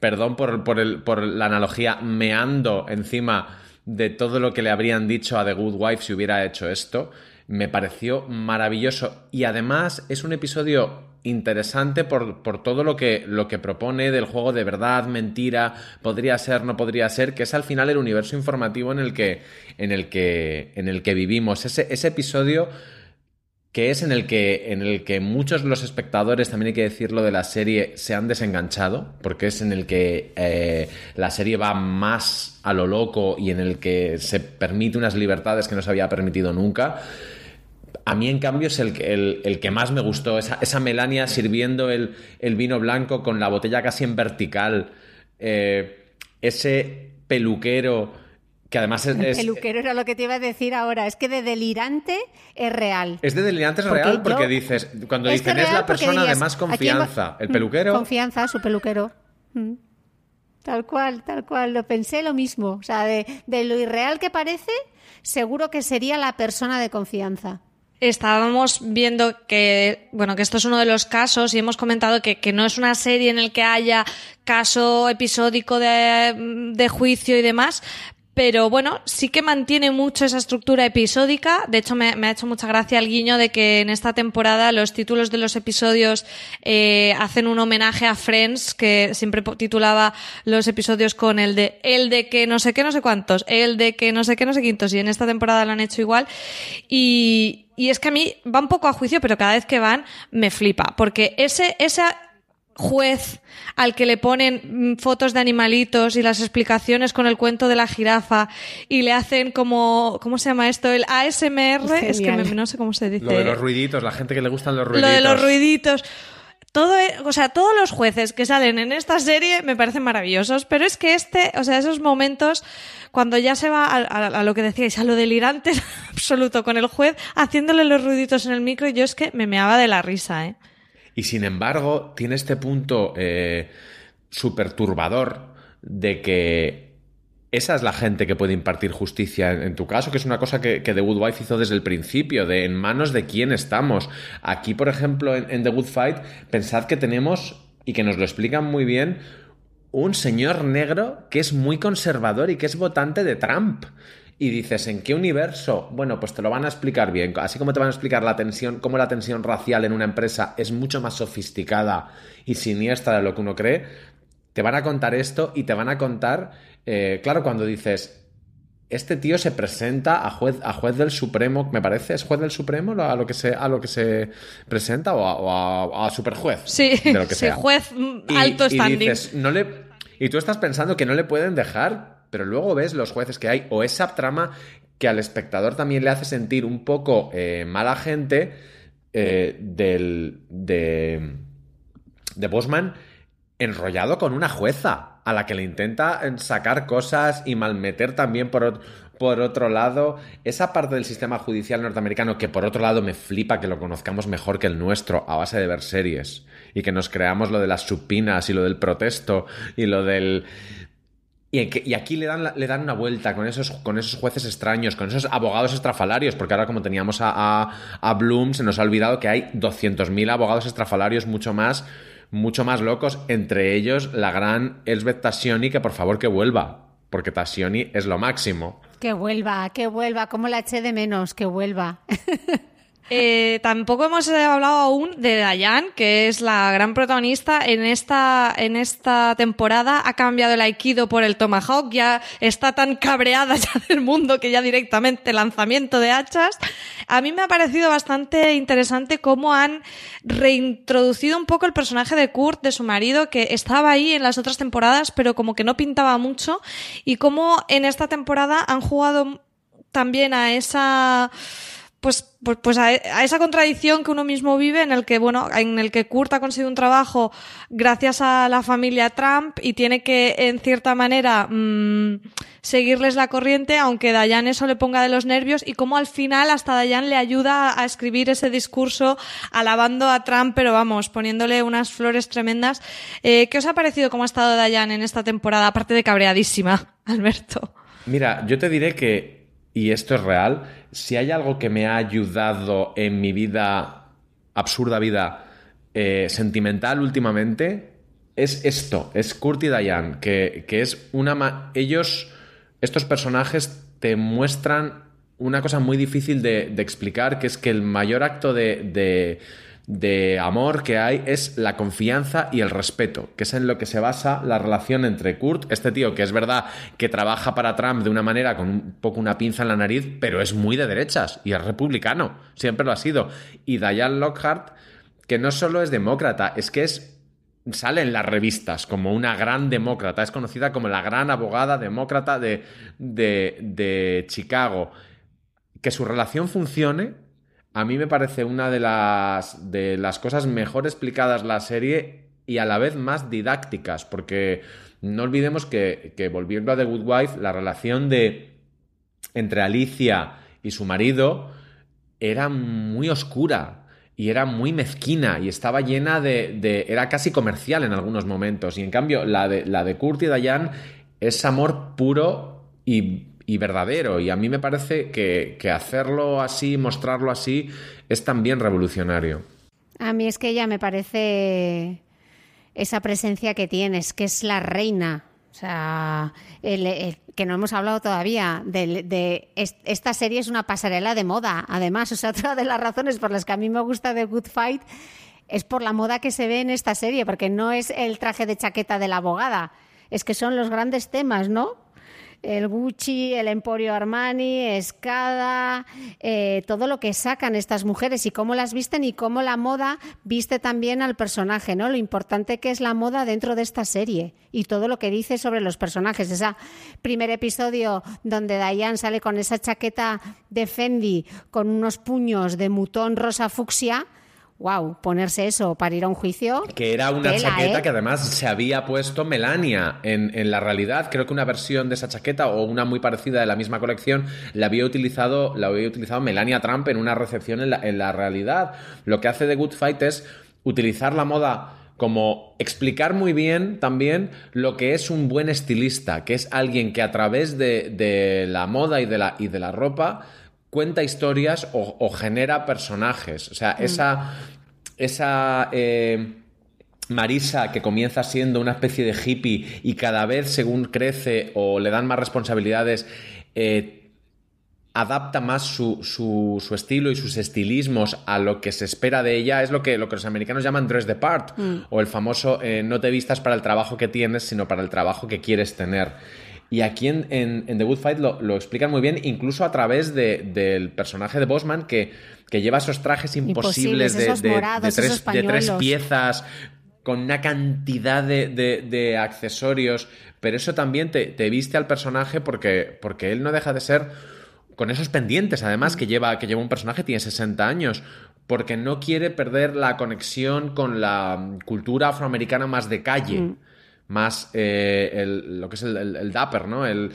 perdón por, por, el, por la analogía, meando encima de todo lo que le habrían dicho a The Good Wife si hubiera hecho esto, me pareció maravilloso. Y además es un episodio... interesante por, por todo lo que, lo que propone del juego de verdad, mentira, podría ser, no podría ser, que es al final el universo informativo en el que, en el que, en el que vivimos. Ese, ese episodio que es en el que, en el que muchos los espectadores, también hay que decirlo, de la serie se han desenganchado, porque es en el que eh, la serie va más a lo loco y en el que se permite unas libertades que no se había permitido nunca. A mí, en cambio, es el, el, el que más me gustó. Esa, esa Melania sirviendo el, el vino blanco con la botella casi en vertical. Eh, ese peluquero que además es... El peluquero es, era lo que te iba a decir ahora. Es que de delirante es real. Es de delirante es porque real porque yo, dices... Cuando es dicen es la persona dirías, de más confianza. El peluquero... Confianza, su peluquero. Mm. Tal cual, tal cual. Lo pensé lo mismo. O sea, de, de lo irreal que parece, seguro que sería la persona de confianza. Estábamos viendo que, bueno, que esto es uno de los casos y hemos comentado que, que no es una serie en la que haya caso episódico de, de juicio y demás, pero bueno, sí que mantiene mucho esa estructura episódica. De hecho, me, me ha hecho mucha gracia el guiño de que en esta temporada los títulos de los episodios eh, hacen un homenaje a Friends, que siempre titulaba los episodios con el de el de que no sé qué, no sé cuántos, el de que no sé qué, no sé quintos, y en esta temporada lo han hecho igual. Y... Y es que a mí va un poco a juicio, pero cada vez que van me flipa, porque ese ese juez al que le ponen fotos de animalitos y las explicaciones con el cuento de la jirafa y le hacen como... ¿Cómo se llama esto? El A S M R. Es, es que me, no sé cómo se dice. Lo de los ruiditos, la gente que le gustan los ruiditos. Lo de los ruiditos. Todo, o sea, todos los jueces que salen en esta serie me parecen maravillosos, pero es que este, o sea, esos momentos cuando ya se va a, a, a lo que decíais, a lo delirante absoluto con el juez, haciéndole los ruiditos en el micro, yo es que me meaba de la risa, ¿eh? Y sin embargo, tiene este punto eh, súper turbador de que esa es la gente que puede impartir justicia en, en tu caso, que es una cosa que, que The Good Wife hizo desde el principio, de en manos de quién estamos. Aquí, por ejemplo, en, en The Good Fight, pensad que tenemos, y que nos lo explican muy bien, un señor negro que es muy conservador y que es votante de Trump. Y dices, ¿en qué universo? Bueno, pues te lo van a explicar bien. Así como te van a explicar la tensión, cómo la tensión racial en una empresa es mucho más sofisticada y siniestra de lo que uno cree, te van a contar esto y te van a contar... Eh, claro, cuando dices, este tío se presenta a juez, a juez del Supremo, me parece, ¿es juez del Supremo a lo que se, a lo que se presenta? ¿O a, o a, a superjuez? Sí, de lo que sí sea. Juez alto y, standing. Y, dices, no le, y tú estás pensando que no le pueden dejar, pero luego ves los jueces que hay, o esa trama que al espectador también le hace sentir un poco eh, mala gente eh, del... de... de Bosman enrollado con una jueza a la que le intenta sacar cosas y malmeter también por, por otro lado. Esa parte del sistema judicial norteamericano que, por otro lado, me flipa que lo conozcamos mejor que el nuestro a base de ver series y que nos creamos lo de las supinas y lo del protesto y lo del... Y aquí le dan, le dan una vuelta con esos, con esos jueces extraños, con esos abogados estrafalarios, porque ahora, como teníamos a, a, a Blum, se nos ha olvidado que hay doscientos mil abogados estrafalarios mucho más, mucho más locos, entre ellos la gran Elsbeth Tassioni, que por favor que vuelva, porque Tassioni es lo máximo. Que vuelva, que vuelva, cómo la eché de menos, que vuelva. Eh, tampoco hemos hablado aún de Diane, que es la gran protagonista en esta, en esta temporada. Ha cambiado el aikido por el tomahawk, ya está tan cabreada ya del mundo que ya directamente lanzamiento de hachas. A mí me ha parecido bastante interesante cómo han reintroducido un poco el personaje de Kurt, de su marido, que estaba ahí en las otras temporadas pero como que no pintaba mucho, y cómo en esta temporada han jugado también a esa... Pues, pues, pues a, a esa contradicción que uno mismo vive, en el que, bueno, en el que Kurt ha conseguido un trabajo gracias a la familia Trump y tiene que, en cierta manera, mmm, seguirles la corriente, aunque Diane eso le ponga de los nervios, y cómo al final hasta Diane le ayuda a escribir ese discurso alabando a Trump, pero vamos, poniéndole unas flores tremendas. Eh, ¿qué os ha parecido cómo ha estado Diane en esta temporada, aparte de cabreadísima, Alberto? Mira, yo te diré que, y esto es real, si hay algo que me ha ayudado en mi vida, absurda vida, eh, sentimental últimamente, es esto, es Kurt y Diane, que, que es una... Ma- ellos, estos personajes, te muestran una cosa muy difícil de, de explicar, que es que el mayor acto de, de, de amor que hay es la confianza y el respeto, que es en lo que se basa la relación entre Kurt, este tío que es verdad que trabaja para Trump de una manera con un poco una pinza en la nariz, pero es muy de derechas y es republicano, siempre lo ha sido, y Diane Lockhart, que no solo es demócrata, es que es sale en las revistas como una gran demócrata, es conocida como la gran abogada demócrata de, de, de Chicago. Que su relación funcione, a mí me parece una de las, de las cosas mejor explicadas la serie y a la vez más didácticas, porque no olvidemos que, que volviendo a The Good Wife, la relación de entre Alicia y su marido era muy oscura y era muy mezquina y estaba llena de... de era casi comercial en algunos momentos, y en cambio la de, la de Kurt y Diane es amor puro y... y verdadero, y a mí me parece que, que hacerlo así, mostrarlo así, es también revolucionario. A mí es que ella me parece esa presencia que tienes, que es la reina, o sea, el, el, que no hemos hablado todavía, de, de esta serie es una pasarela de moda, además, o sea, otra de las razones por las que a mí me gusta The Good Fight es por la moda que se ve en esta serie, porque no es el traje de chaqueta de la abogada, es que son los grandes temas, ¿no? El Gucci, el Emporio Armani, Escada, eh, todo lo que sacan estas mujeres y cómo las visten y cómo la moda viste también al personaje, ¿no? Lo importante que es la moda dentro de esta serie y todo lo que dice sobre los personajes. Ese primer episodio donde Diane sale con esa chaqueta de Fendi con unos puños de mutón rosa fucsia. Wow, ponerse eso para ir a un juicio. Que era una tela, chaqueta, ¿eh? Que además se había puesto Melania en, en la realidad. Creo que una versión de esa chaqueta o una muy parecida de la misma colección la había utilizado, la había utilizado Melania Trump en una recepción en la, en la realidad. Lo que hace The Good Fight es utilizar la moda como explicar muy bien también lo que es un buen estilista, que es alguien que a través de, de la moda y de la, y de la ropa cuenta historias o, o genera personajes. O sea, mm. esa, esa eh, Marisa que comienza siendo una especie de hippie y cada vez según crece o le dan más responsabilidades, eh, adapta más su, su, su estilo y sus estilismos a lo que se espera de ella. Es lo que, lo que los americanos llaman dress the part, mm. o el famoso eh, no te vistas para el trabajo que tienes, sino para el trabajo que quieres tener. Y aquí en, en, en The Good Fight lo, lo explican muy bien, incluso a través de, del personaje de Bosman, que, que lleva esos trajes imposibles, imposibles de, esos de, morados, de, tres, esos de tres piezas, con una cantidad de, de, de accesorios. Pero eso también te, te viste al personaje porque, porque él no deja de ser con esos pendientes, además, que lleva, que lleva un personaje, tiene sesenta años, porque no quiere perder la conexión con la cultura afroamericana más de calle, mm. más eh, el, lo que es el, el, el dapper, ¿no? El,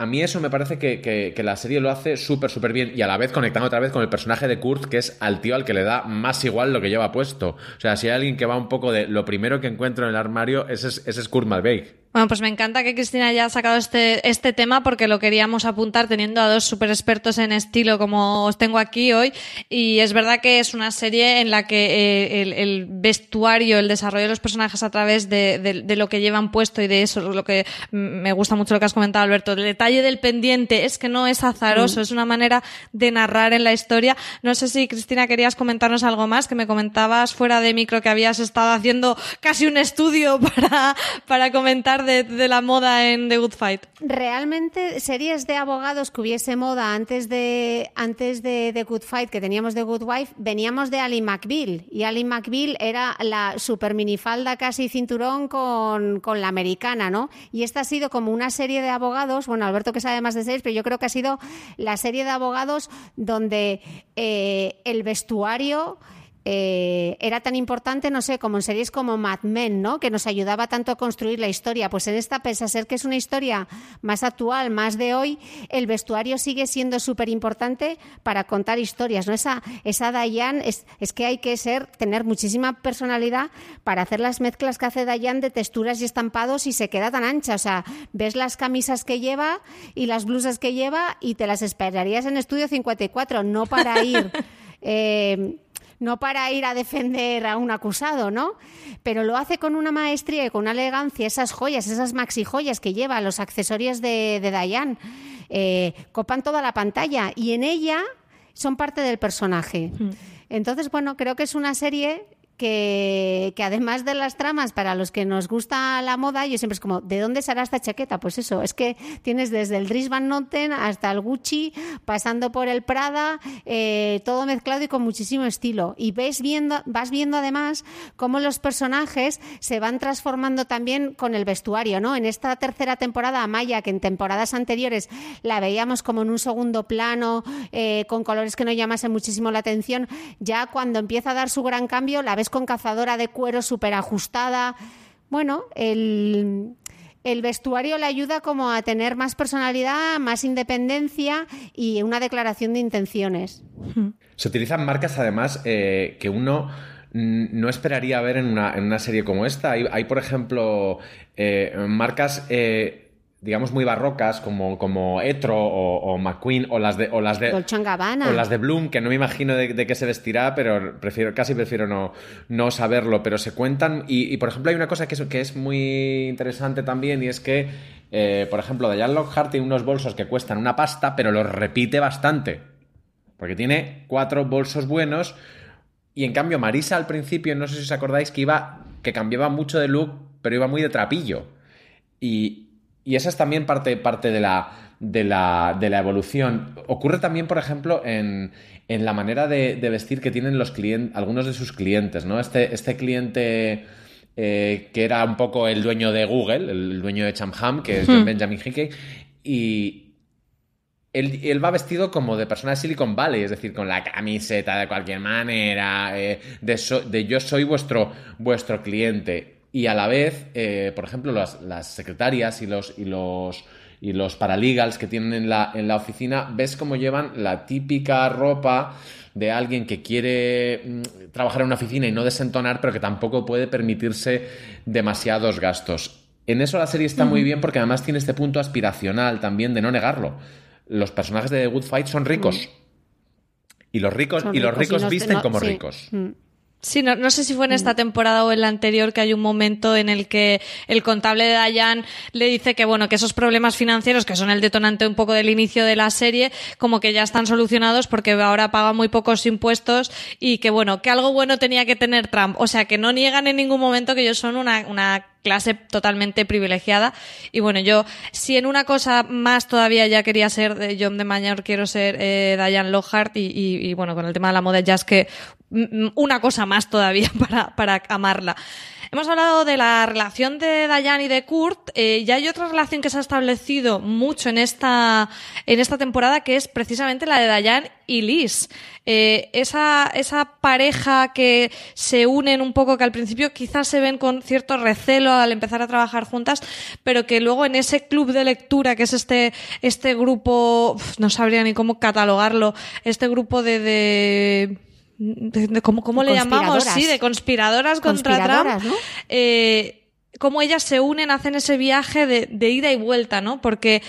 a mí eso me parece que, que, que la serie lo hace súper, súper bien, y a la vez conectando otra vez con el personaje de Kurt, que es al tío al que le da más igual lo que lleva puesto. O sea, si hay alguien que va un poco de lo primero que encuentro en el armario, ese es, ese es Kurt McVeigh. Bueno, pues me encanta que Cristina haya sacado este, este tema, porque lo queríamos apuntar teniendo a dos súper expertos en estilo como os tengo aquí hoy. Y es verdad que es una serie en la que eh, el, el vestuario, el desarrollo de los personajes a través de, de, de lo que llevan puesto, y de eso, lo que me gusta mucho lo que has comentado, Alberto, el detalle del pendiente, es que no es azaroso, mm. es una manera de narrar en la historia. No sé si, Cristina, querías comentarnos algo más, que me comentabas fuera de micro que habías estado haciendo casi un estudio para, para comentar De, de la moda en The Good Fight. Realmente, series de abogados que hubiese moda antes de antes de The Good Fight, que teníamos The Good Wife, veníamos de Ally McBeal, y Ally McBeal era la super minifalda casi cinturón con, con la americana, ¿no? Y esta ha sido como una serie de abogados, bueno, Alberto que sabe más de series, pero yo creo que ha sido la serie de abogados donde eh, el vestuario... Eh, era tan importante, no sé, como en series como Mad Men, ¿no? Que nos ayudaba tanto a construir la historia. Pues en esta, pese a ser que es una historia más actual, más de hoy, el vestuario sigue siendo súper importante para contar historias, ¿no? Esa, esa Diane, es, es que hay que ser, tener muchísima personalidad para hacer las mezclas que hace Diane de texturas y estampados, y se queda tan ancha. O sea, ves las camisas que lleva y las blusas que lleva y te las esperarías en Estudio cincuenta y cuatro, no para ir... Eh, No para ir a defender a un acusado, ¿no? Pero lo hace con una maestría y con una elegancia, esas joyas, esas maxi joyas que lleva, los accesorios de, de Diane, eh, copan toda la pantalla, y en ella son parte del personaje. Entonces, bueno, creo que es una serie... Que, que además de las tramas, para los que nos gusta la moda, yo siempre es como, ¿de dónde será esta chaqueta? Pues eso, es que tienes desde el Dries Van Noten hasta el Gucci, pasando por el Prada, eh, todo mezclado y con muchísimo estilo. Y ves viendo, vas viendo además cómo los personajes se van transformando también con el vestuario, ¿no? En esta tercera temporada, a Maya, que en temporadas anteriores la veíamos como en un segundo plano, eh, con colores que no llamasen muchísimo la atención, ya cuando empieza a dar su gran cambio, la ves con cazadora de cuero súper ajustada. Bueno, el, el vestuario le ayuda como a tener más personalidad, más independencia y una declaración de intenciones. Se utilizan marcas además eh, que uno no esperaría ver en una, en una serie como esta. Hay, hay por ejemplo, eh, marcas... Eh, digamos muy barrocas como, como Etro o, o McQueen o las de o las de Dolce and Gabbana o las de Bloom, que no me imagino de, de qué se vestirá, pero prefiero casi prefiero no, no saberlo, pero se cuentan y, y por ejemplo hay una cosa que es, que es muy interesante también, y es que eh, por ejemplo Diane Lockhart tiene unos bolsos que cuestan una pasta, pero los repite bastante porque tiene cuatro bolsos buenos, y en cambio Marisa al principio, no sé si os acordáis, que iba que cambiaba mucho de look, pero iba muy de trapillo, y Y esa es también parte, parte de, la, de, la, de la evolución. Ocurre también, por ejemplo, en, en la manera de, de vestir que tienen los clientes, algunos de sus clientes, ¿no? Este, este cliente eh, que era un poco el dueño de Google, el dueño de Chumhum, que es hmm. Benjamin Hickey, y él, él va vestido como de persona de Silicon Valley, es decir, con la camiseta de cualquier manera, eh, de, so, de yo soy vuestro, vuestro cliente. Y a la vez, eh, por ejemplo, las, las secretarias y los, y los, y los paralegals que tienen en la, en la oficina, ves cómo llevan la típica ropa de alguien que quiere mm, trabajar en una oficina y no desentonar, pero que tampoco puede permitirse demasiados gastos. En eso la serie está muy bien, porque además tiene este punto aspiracional también de no negarlo. Los personajes de The Good Fight son ricos. Y los ricos, y los ricos, ricos y no, visten no, como sí. ricos. Mm. Sí, no, no sé si fue en esta temporada o en la anterior que hay un momento en el que el contable de Diane le dice que bueno, que esos problemas financieros, que son el detonante un poco del inicio de la serie, como que ya están solucionados porque ahora paga muy pocos impuestos, y que bueno, que algo bueno tenía que tener Trump. O sea, que no niegan en ningún momento que ellos son una, una clase totalmente privilegiada. Y bueno, yo, si en una cosa más todavía ya quería ser eh, John de Mayor, quiero ser eh, Diane Lockhart, y, y, y bueno, con el tema de la moda ya es que m- una cosa más todavía para, para amarla. Hemos hablado de la relación de Diane y de Kurt. Eh, y hay otra relación que se ha establecido mucho en esta, en esta temporada, que es precisamente la de Diane y Liz. Eh, esa, esa pareja que se unen un poco, que al principio quizás se ven con cierto recelo al empezar a trabajar juntas, pero que luego en ese club de lectura, que es este, este grupo, no sabría ni cómo catalogarlo, este grupo de, de ¿Cómo, cómo le llamamos? Sí, de conspiradoras contra Trump, ¿no? Eh, cómo ellas se unen, hacen ese viaje de, de ida y vuelta, ¿no? Porque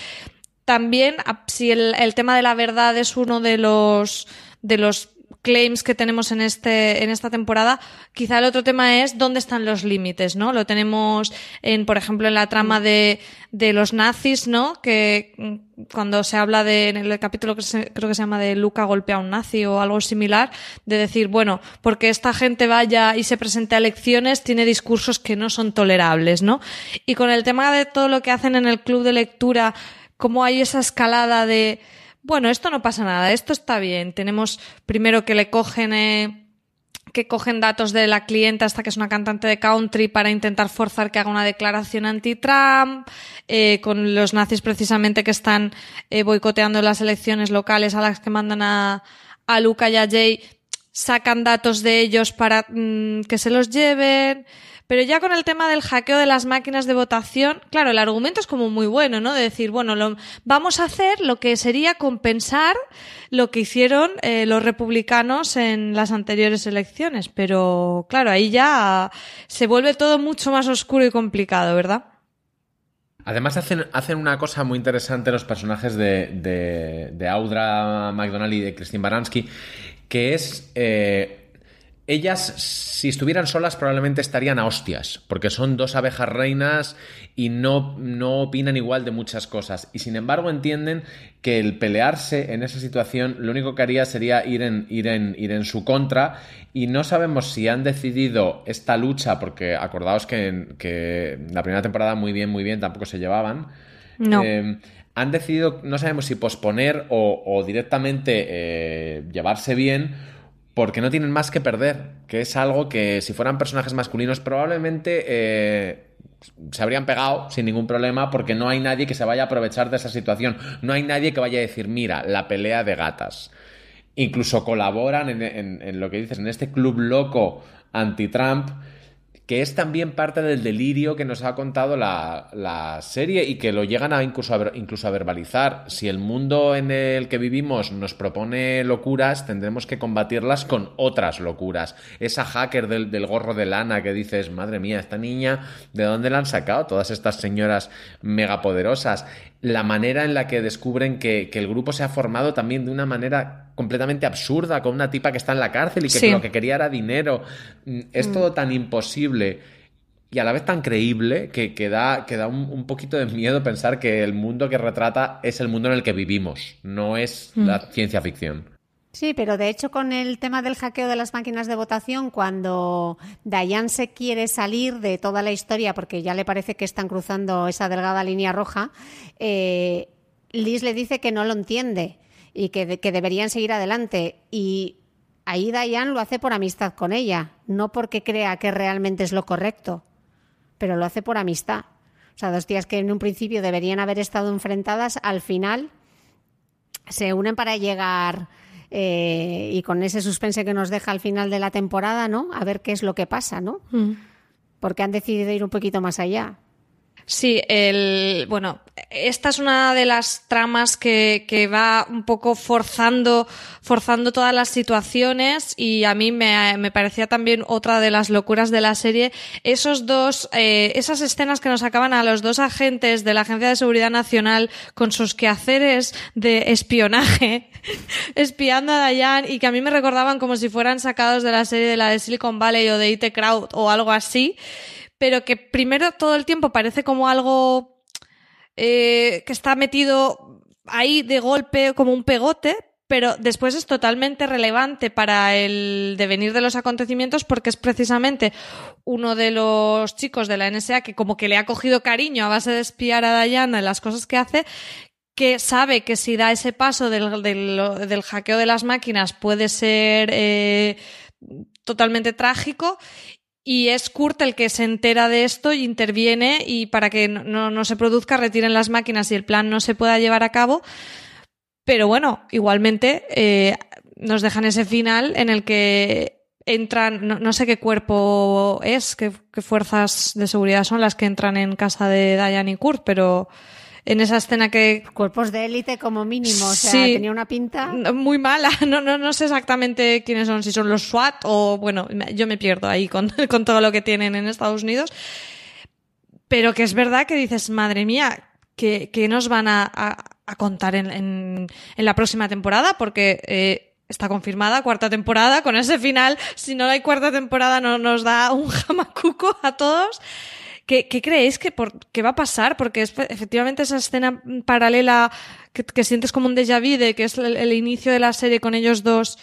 también, si el, el tema de la verdad es uno de los de los claims que tenemos en este, en esta temporada, quizá el otro tema es dónde están los límites, ¿no? Lo tenemos en, por ejemplo, en la trama de, de los nazis, ¿no? Que cuando se habla de, en el capítulo que se, creo que se llama de Lucca golpea a un nazi o algo similar, de decir, bueno, porque esta gente vaya y se presente a elecciones, tiene discursos que no son tolerables, ¿no? Y con el tema de todo lo que hacen en el club de lectura, cómo hay esa escalada de, bueno, esto no pasa nada, esto está bien. Tenemos primero que le cogen, eh, que cogen datos de la clienta esta que es una cantante de country para intentar forzar que haga una declaración anti-Trump, eh, con los nazis precisamente que están eh, boicoteando las elecciones locales a las que mandan a, a Lucca y a Jay, sacan datos de ellos para mmm, que se los lleven. Pero ya con el tema del hackeo de las máquinas de votación, claro, el argumento es como muy bueno, ¿no? De decir, bueno, lo, vamos a hacer lo que sería compensar lo que hicieron eh, los republicanos en las anteriores elecciones. Pero, claro, ahí ya se vuelve todo mucho más oscuro y complicado, ¿verdad? Además hacen, hacen una cosa muy interesante los personajes de, de, de Audra McDonald y de Christine Baranski, que es... Eh, ellas, si estuvieran solas, probablemente estarían a hostias, porque son dos abejas reinas y no, no opinan igual de muchas cosas. Y sin embargo entienden que el pelearse en esa situación lo único que haría sería ir en, ir en, ir en su contra, y no sabemos si han decidido esta lucha, porque acordaos que, que la primera temporada muy bien, muy bien, tampoco se llevaban. No. Eh, han decidido, no sabemos si posponer o, o directamente eh, llevarse bien, porque no tienen más que perder, que es algo que si fueran personajes masculinos probablemente eh, se habrían pegado sin ningún problema, porque no hay nadie que se vaya a aprovechar de esa situación, no hay nadie que vaya a decir, mira, la pelea de gatas. Incluso colaboran en, en, en lo que dices, en este club loco anti-Trump, que es también parte del delirio que nos ha contado la, la serie, y que lo llegan a incluso, a incluso a verbalizar. Si el mundo en el que vivimos nos propone locuras, tendremos que combatirlas con otras locuras. Esa hacker del, del gorro de lana que dices, madre mía, esta niña, ¿de dónde la han sacado todas estas señoras megapoderosas? La manera en la que descubren que, que el grupo se ha formado también de una manera completamente absurda, con una tipa que está en la cárcel y que sí, lo que quería era dinero. Es mm. todo tan imposible y a la vez tan creíble que, que da, que da un, un poquito de miedo pensar que el mundo que retrata es el mundo en el que vivimos, no es mm. la ciencia ficción. Sí, pero de hecho con el tema del hackeo de las máquinas de votación, cuando Diane se quiere salir de toda la historia porque ya le parece que están cruzando esa delgada línea roja, eh, Liz le dice que no lo entiende y que, de, que deberían seguir adelante, y ahí Diane lo hace por amistad con ella, no porque crea que realmente es lo correcto, pero lo hace por amistad. O sea, dos tías que en un principio deberían haber estado enfrentadas, al final se unen para llegar... Eh, y con ese suspense que nos deja al final de la temporada, ¿no? A ver qué es lo que pasa, ¿no? Mm. Porque han decidido ir un poquito más allá. Sí, el bueno, esta es una de las tramas que, que va un poco forzando, forzando todas las situaciones, y a mí me, me parecía también otra de las locuras de la serie. Esos dos, eh, esas escenas que nos sacaban a los dos agentes de la Agencia de Seguridad Nacional con sus quehaceres de espionaje, espiando a Diane, y que a mí me recordaban como si fueran sacados de la serie de la de Silicon Valley o de I T Crowd o algo así. Pero que primero todo el tiempo parece como algo eh, que está metido ahí de golpe como un pegote, pero después es totalmente relevante para el devenir de los acontecimientos, porque es precisamente uno de los chicos de la N S A que como que le ha cogido cariño a base de espiar a Diane en las cosas que hace, que sabe que si da ese paso del, del, del hackeo de las máquinas puede ser eh, totalmente trágico. Y es Kurt el que se entera de esto y interviene, y para que no, no, no se produzca, retiren las máquinas y el plan no se pueda llevar a cabo. Pero bueno, igualmente eh, nos dejan ese final en el que entran, no, no sé qué cuerpo es, qué, qué fuerzas de seguridad son las que entran en casa de Diane y Kurt, pero en esa escena que... Cuerpos de élite como mínimo, o sea, sí, tenía una pinta... muy mala, no, no, no sé exactamente quiénes son, si son los SWAT o... Bueno, yo me pierdo ahí con, con todo lo que tienen en Estados Unidos, pero que es verdad que dices, madre mía, que, que nos van a, a, a contar en, en, en la próxima temporada, porque... Eh, está confirmada cuarta temporada con ese final. Si no hay cuarta temporada, no nos da un jamacuco a todos. ¿Qué, qué creéis que, por, que va a pasar? Porque es, efectivamente esa escena paralela que, que sientes como un déjà vu de que es el, el inicio de la serie con ellos dos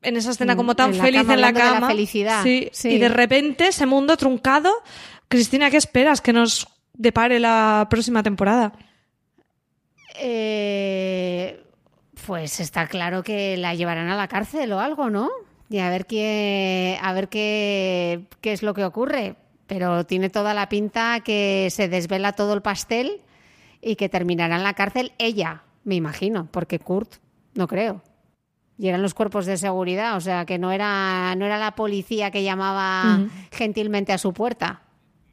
en esa escena como tan en feliz cama, en la cama. De la felicidad. Sí, sí. Y de repente ese mundo truncado. Cristina, ¿qué esperas que nos depare la próxima temporada? Eh... Pues está claro que la llevarán a la cárcel o algo, ¿no? Y a ver qué, a ver qué, qué es lo que ocurre. Pero tiene toda la pinta que se desvela todo el pastel y que terminará en la cárcel ella, me imagino, porque Kurt no creo. Y eran los cuerpos de seguridad, o sea que no era, no era la policía que llamaba uh-huh. gentilmente a su puerta.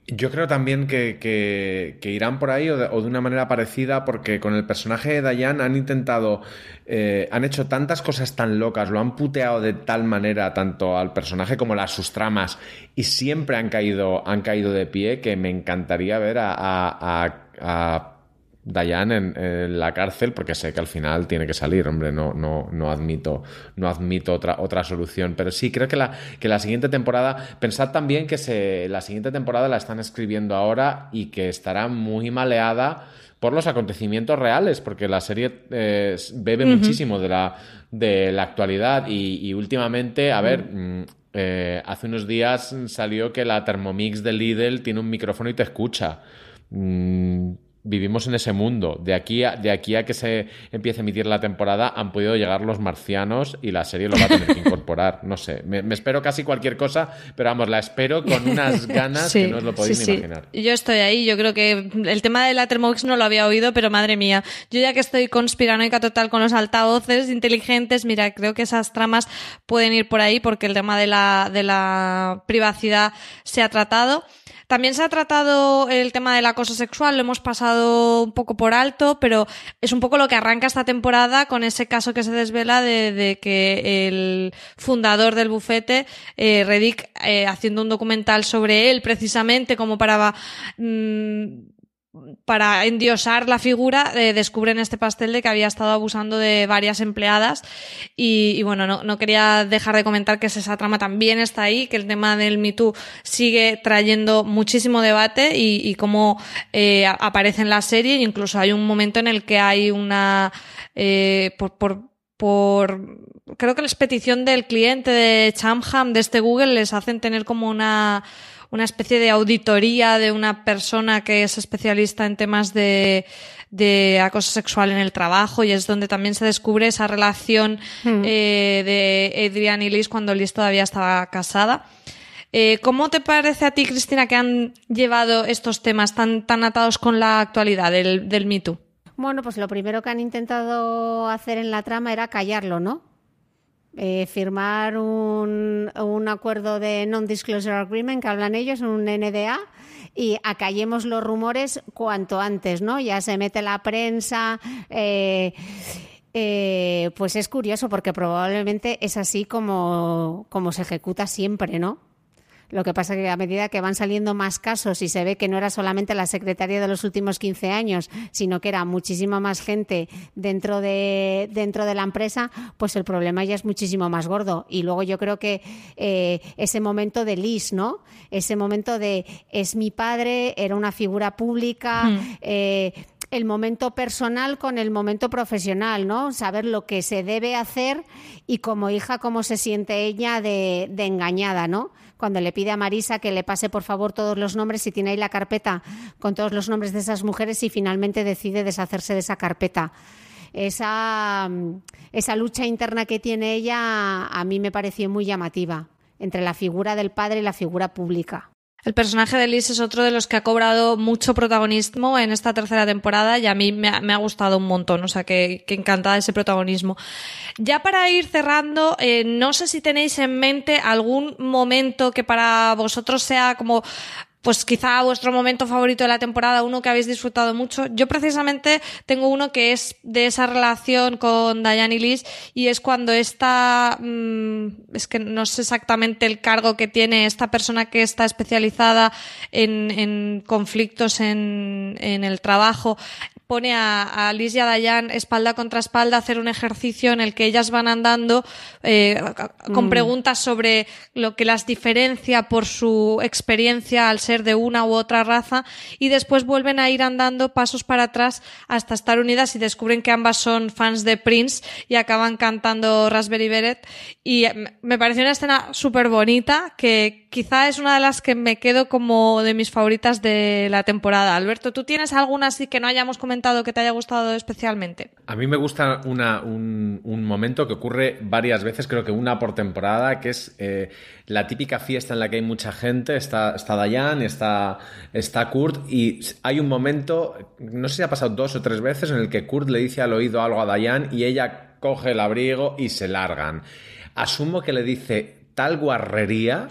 Yo creo también que, que, que irán por ahí o de, o de una manera parecida, porque con el personaje de Diane han intentado, eh, han hecho tantas cosas tan locas, lo han puteado de tal manera tanto al personaje como a sus tramas, y siempre han caído, han caído de pie, que me encantaría ver a, a, a, a Diane en, en la cárcel, porque sé que al final tiene que salir, hombre, no, no, no admito, no admito otra, otra solución. Pero sí, creo que la, que la siguiente temporada, pensad también que se, la siguiente temporada la están escribiendo ahora y que estará muy maleada por los acontecimientos reales, porque la serie eh, bebe uh-huh. muchísimo de la, de la actualidad y, y últimamente, a uh-huh. ver... Mm, eh, hace unos días salió que la Thermomix de Lidl tiene un micrófono y te escucha. Mm, Vivimos en ese mundo. De aquí, a, de aquí a que se empiece a emitir la temporada han podido llegar los marcianos y la serie lo va a tener que incorporar. No sé, me, me espero casi cualquier cosa, pero vamos, la espero con unas ganas sí, que no os lo podéis sí, ni imaginar. Sí. Yo estoy ahí, yo creo que el tema de la Thermomix no lo había oído, pero madre mía, yo ya que estoy conspiranoica total con los altavoces inteligentes, mira, creo que esas tramas pueden ir por ahí porque el tema de la, de la privacidad se ha tratado. También se ha tratado el tema del acoso sexual, lo hemos pasado un poco por alto, pero es un poco lo que arranca esta temporada con ese caso que se desvela de, de que el fundador del bufete, eh, Reddick, eh, haciendo un documental sobre él precisamente como para... Mmm, para endiosar la figura, eh, descubren este pastel de que había estado abusando de varias empleadas y, y bueno, no, no quería dejar de comentar que esa trama también está ahí, que el tema del Me Too sigue trayendo muchísimo debate y, y cómo eh, aparece en la serie. Incluso hay un momento en el que hay una... Eh, por, por, por creo que la petición del cliente de Chumhum, de este Google, les hacen tener como una... una especie de auditoría de una persona que es especialista en temas de, de acoso sexual en el trabajo, y es donde también se descubre esa relación mm. eh, de Adrien y Liz cuando Liz todavía estaba casada. Eh, ¿Cómo te parece a ti, Cristina, que han llevado estos temas tan, tan atados con la actualidad del, del Me Too? Bueno, pues lo primero que han intentado hacer en la trama era callarlo, ¿no? Eh, firmar un, un acuerdo de non-disclosure agreement que hablan ellos, un N D A, y acallemos los rumores cuanto antes, ¿no? Ya se mete la prensa. Eh, eh, pues es curioso porque probablemente es así como, como se ejecuta siempre, ¿no? Lo que pasa es que a medida que van saliendo más casos y se ve que no era solamente la secretaria de los últimos quince años, sino que era muchísima más gente dentro de, dentro de la empresa, pues el problema ya es muchísimo más gordo. Y luego yo creo que eh, ese momento de Liz, ¿no? Ese momento de es mi padre, era una figura pública... Mm. Eh, el momento personal con el momento profesional, ¿no? Saber lo que se debe hacer y como hija cómo se siente ella de, de engañada, ¿no? Cuando le pide a Marisa que le pase por favor todos los nombres y tiene ahí la carpeta con todos los nombres de esas mujeres y finalmente decide deshacerse de esa carpeta. Esa, esa lucha interna que tiene ella a mí me pareció muy llamativa. entre la figura del padre y la figura pública. El personaje de Liz es otro de los que ha cobrado mucho protagonismo en esta tercera temporada y a mí me ha, me ha gustado un montón, o sea que, que encantada ese protagonismo. Ya para ir cerrando, eh, no sé si tenéis en mente algún momento que para vosotros sea como... pues quizá vuestro momento favorito de la temporada, uno que habéis disfrutado mucho. Yo precisamente tengo uno que es de esa relación con Diane y Liz, y es cuando esta, mmm, es que no sé exactamente el cargo que tiene esta persona que está especializada en, en conflictos en, en el trabajo, pone a, a Liz y a Diane espalda contra espalda a hacer un ejercicio en el que ellas van andando eh, con mm. preguntas sobre lo que las diferencia por su experiencia al ser de una u otra raza, y después vuelven a ir andando pasos para atrás hasta estar unidas y descubren que ambas son fans de Prince y acaban cantando Raspberry Beret. Y me pareció una escena súper bonita que quizá es una de las que me quedo como de mis favoritas de la temporada. Alberto, ¿tú tienes alguna así que no hayamos comentado que te haya gustado especialmente? A mí me gusta una, un, un momento que ocurre varias veces, creo que una por temporada, que es eh, la típica fiesta en la que hay mucha gente, está, está Diane, está, está Kurt, y hay un momento, no sé si ha pasado dos o tres veces, en el que Kurt le dice al oído algo a Diane y ella coge el abrigo y se largan. Asumo que le dice tal guarrería.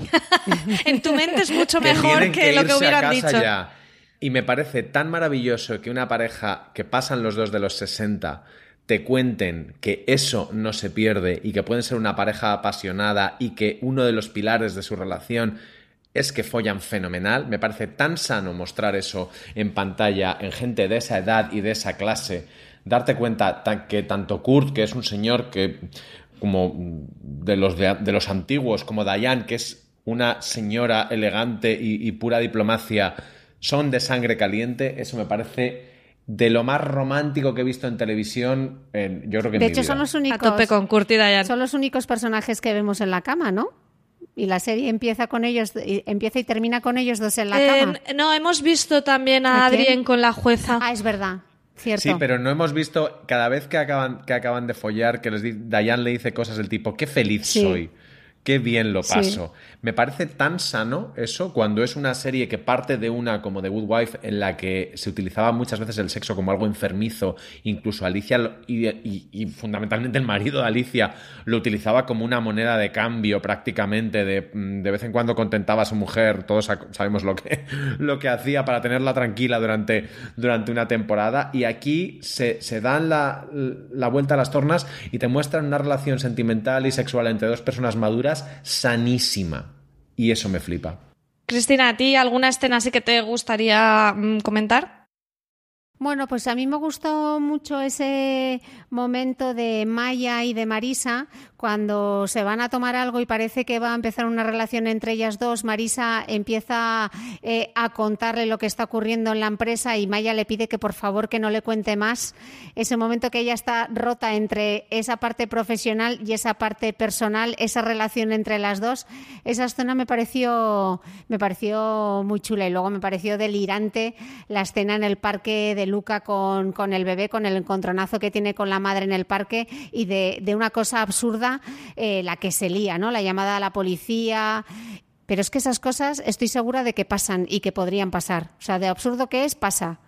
En tu mente es mucho mejor que, que, que lo que hubieran dicho ya. Y me parece tan maravilloso que una pareja que pasan los dos de los sesenta te cuenten que eso no se pierde y que pueden ser una pareja apasionada y que uno de los pilares de su relación es que follan fenomenal. Me parece tan sano mostrar eso en pantalla, en gente de esa edad y de esa clase. Darte cuenta que tanto Kurt, que es un señor que como de los, de, de los antiguos, como Diane, que es una señora elegante y, y pura diplomacia, son de sangre caliente. Eso me parece de lo más romántico que he visto en televisión, eh, yo creo que en mi vida. De hecho, son los únicos, a tope con Kurt y Diane. Son los únicos personajes que vemos en la cama, ¿no? Y la serie empieza con ellos, empieza y termina con ellos dos en la eh, cama. No, hemos visto también a, ¿a Adrien con la jueza? Ah, es verdad. Cierto. Sí, pero no hemos visto cada vez que acaban, que acaban de follar, que les di, Diane le dice cosas del tipo, qué feliz sí. soy. Qué bien lo paso. Sí. Me parece tan sano eso cuando es una serie que parte de una como The Good Wife en la que se utilizaba muchas veces el sexo como algo enfermizo. Incluso Alicia y, y, y fundamentalmente el marido de Alicia lo utilizaba como una moneda de cambio prácticamente. De, de vez en cuando contentaba a su mujer. Todos sabemos lo que, lo que hacía para tenerla tranquila durante, durante una temporada. Y aquí se, se dan la, la vuelta a las tornas y te muestran una relación sentimental y sexual entre dos personas maduras sanísima, y eso me flipa. Cristina, ¿a ti alguna escena así que te gustaría mm, comentar? Bueno, pues a mí me gustó mucho ese momento de Maya y de Marisa cuando se van a tomar algo y parece que va a empezar una relación entre ellas dos. Marisa empieza eh, a contarle lo que está ocurriendo en la empresa y Maya le pide que por favor que no le cuente más. Ese momento que ella está rota entre esa parte profesional y esa parte personal, esa relación entre las dos, esa escena me pareció, me pareció muy chula. Y luego me pareció delirante la escena en el parque de Lucca con, con el bebé, con el encontronazo que tiene con la madre en el parque, y de, de una cosa absurda eh, la que se lía, ¿no? La llamada a la policía. Pero es que esas cosas estoy segura de que pasan y que podrían pasar. O sea, de absurdo que es, pasa.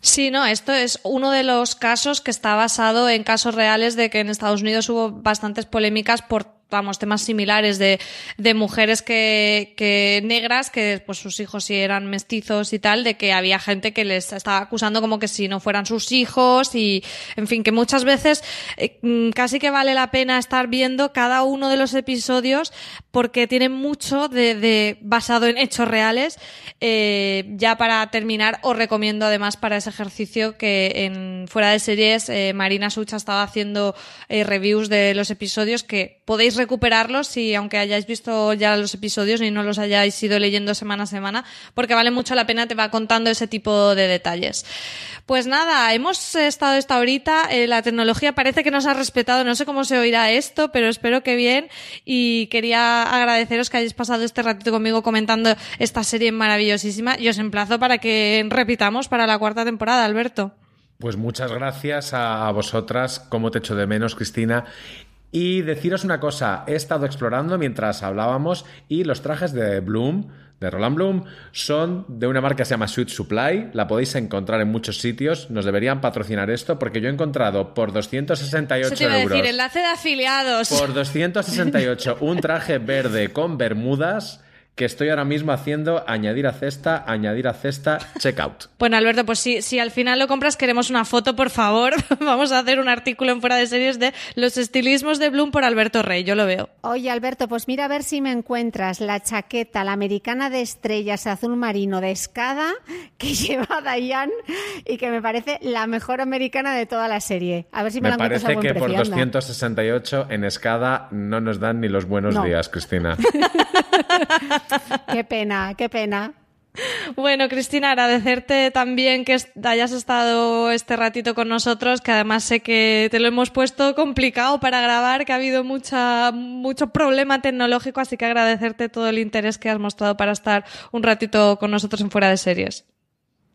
Sí, no, esto es uno de los casos que está basado en casos reales, de que en Estados Unidos hubo bastantes polémicas por vamos, temas similares de, de mujeres que, que negras, que pues sus hijos sí eran mestizos y tal, de que había gente que les estaba acusando como que si no fueran sus hijos y, en fin, que muchas veces eh, casi que vale la pena estar viendo cada uno de los episodios porque tienen mucho de, de basado en hechos reales. Eh, ya para terminar, os recomiendo además para ese ejercicio que en Fuera de Series eh, Marina Sucha estaba haciendo eh, reviews de los episodios, que podéis recuperarlos, y aunque hayáis visto ya los episodios y no los hayáis ido leyendo semana a semana, porque vale mucho la pena, te va contando ese tipo de detalles. Pues nada, hemos estado esta horita, eh, la tecnología parece que nos ha respetado, no sé cómo se oirá esto, pero espero que bien, y quería agradeceros que hayáis pasado este ratito conmigo comentando esta serie maravillosísima, y os emplazo para que repitamos para la cuarta temporada, Alberto. Pues muchas gracias a vosotras, cómo te echo de menos, Cristina. Y deciros una cosa, he estado explorando mientras hablábamos y los trajes de Blum, de Roland Blum, son de una marca que se llama Sweet Supply, la podéis encontrar en muchos sitios, nos deberían patrocinar esto porque yo he encontrado por doscientos sesenta y ocho euros. Eso te iba a decir, enlace de afiliados. Por doscientos sesenta y ocho un traje verde con bermudas que estoy ahora mismo haciendo añadir a cesta, añadir a cesta, checkout. Bueno, Alberto, pues si, si al final lo compras, queremos una foto, por favor. Vamos a hacer un artículo en Fuera de Series de los estilismos de Blum por Alberto Rey, yo lo veo. Oye, Alberto, pues mira a ver si me encuentras la chaqueta, la americana de estrellas azul marino de Escada, que lleva Diane y que me parece la mejor americana de toda la serie. A ver si me, me la encuentras a buen precio. Me parece que por doscientos sesenta y ocho en Escada no nos dan ni los buenos no. días, Cristina. Qué pena, qué pena. Bueno, Cristina, agradecerte también que hayas estado este ratito con nosotros, que además sé que te lo hemos puesto complicado para grabar, que ha habido mucha, mucho problema tecnológico, así que agradecerte todo el interés que has mostrado para estar un ratito con nosotros en Fuera de Series.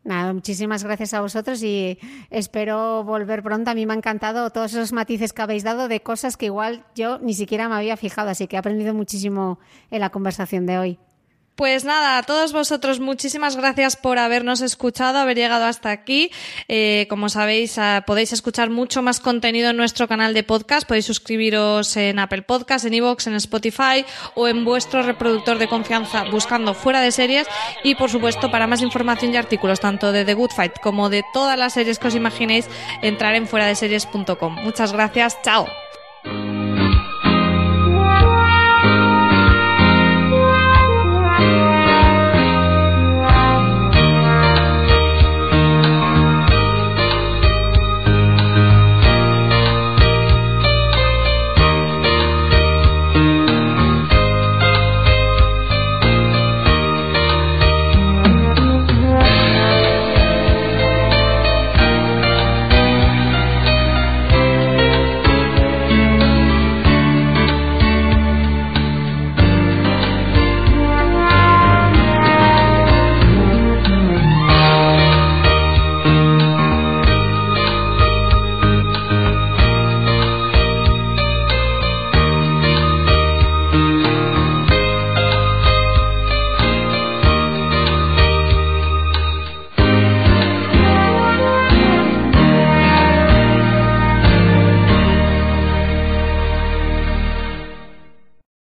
Nada, muchísimas gracias a vosotros y espero volver pronto. A mí me ha encantado todos esos matices que habéis dado de cosas que igual yo ni siquiera me había fijado, así que he aprendido muchísimo en la conversación de hoy. Pues nada, a todos vosotros muchísimas gracias por habernos escuchado, haber llegado hasta aquí. Eh, como sabéis, a, podéis escuchar mucho más contenido en nuestro canal de podcast. Podéis suscribiros en Apple Podcasts, en iVoox, en Spotify o en vuestro reproductor de confianza buscando Fuera de Series. Y, por supuesto, para más información y artículos, tanto de The Good Fight como de todas las series que os imaginéis, entrar en fuera de series punto com. Muchas gracias, chao.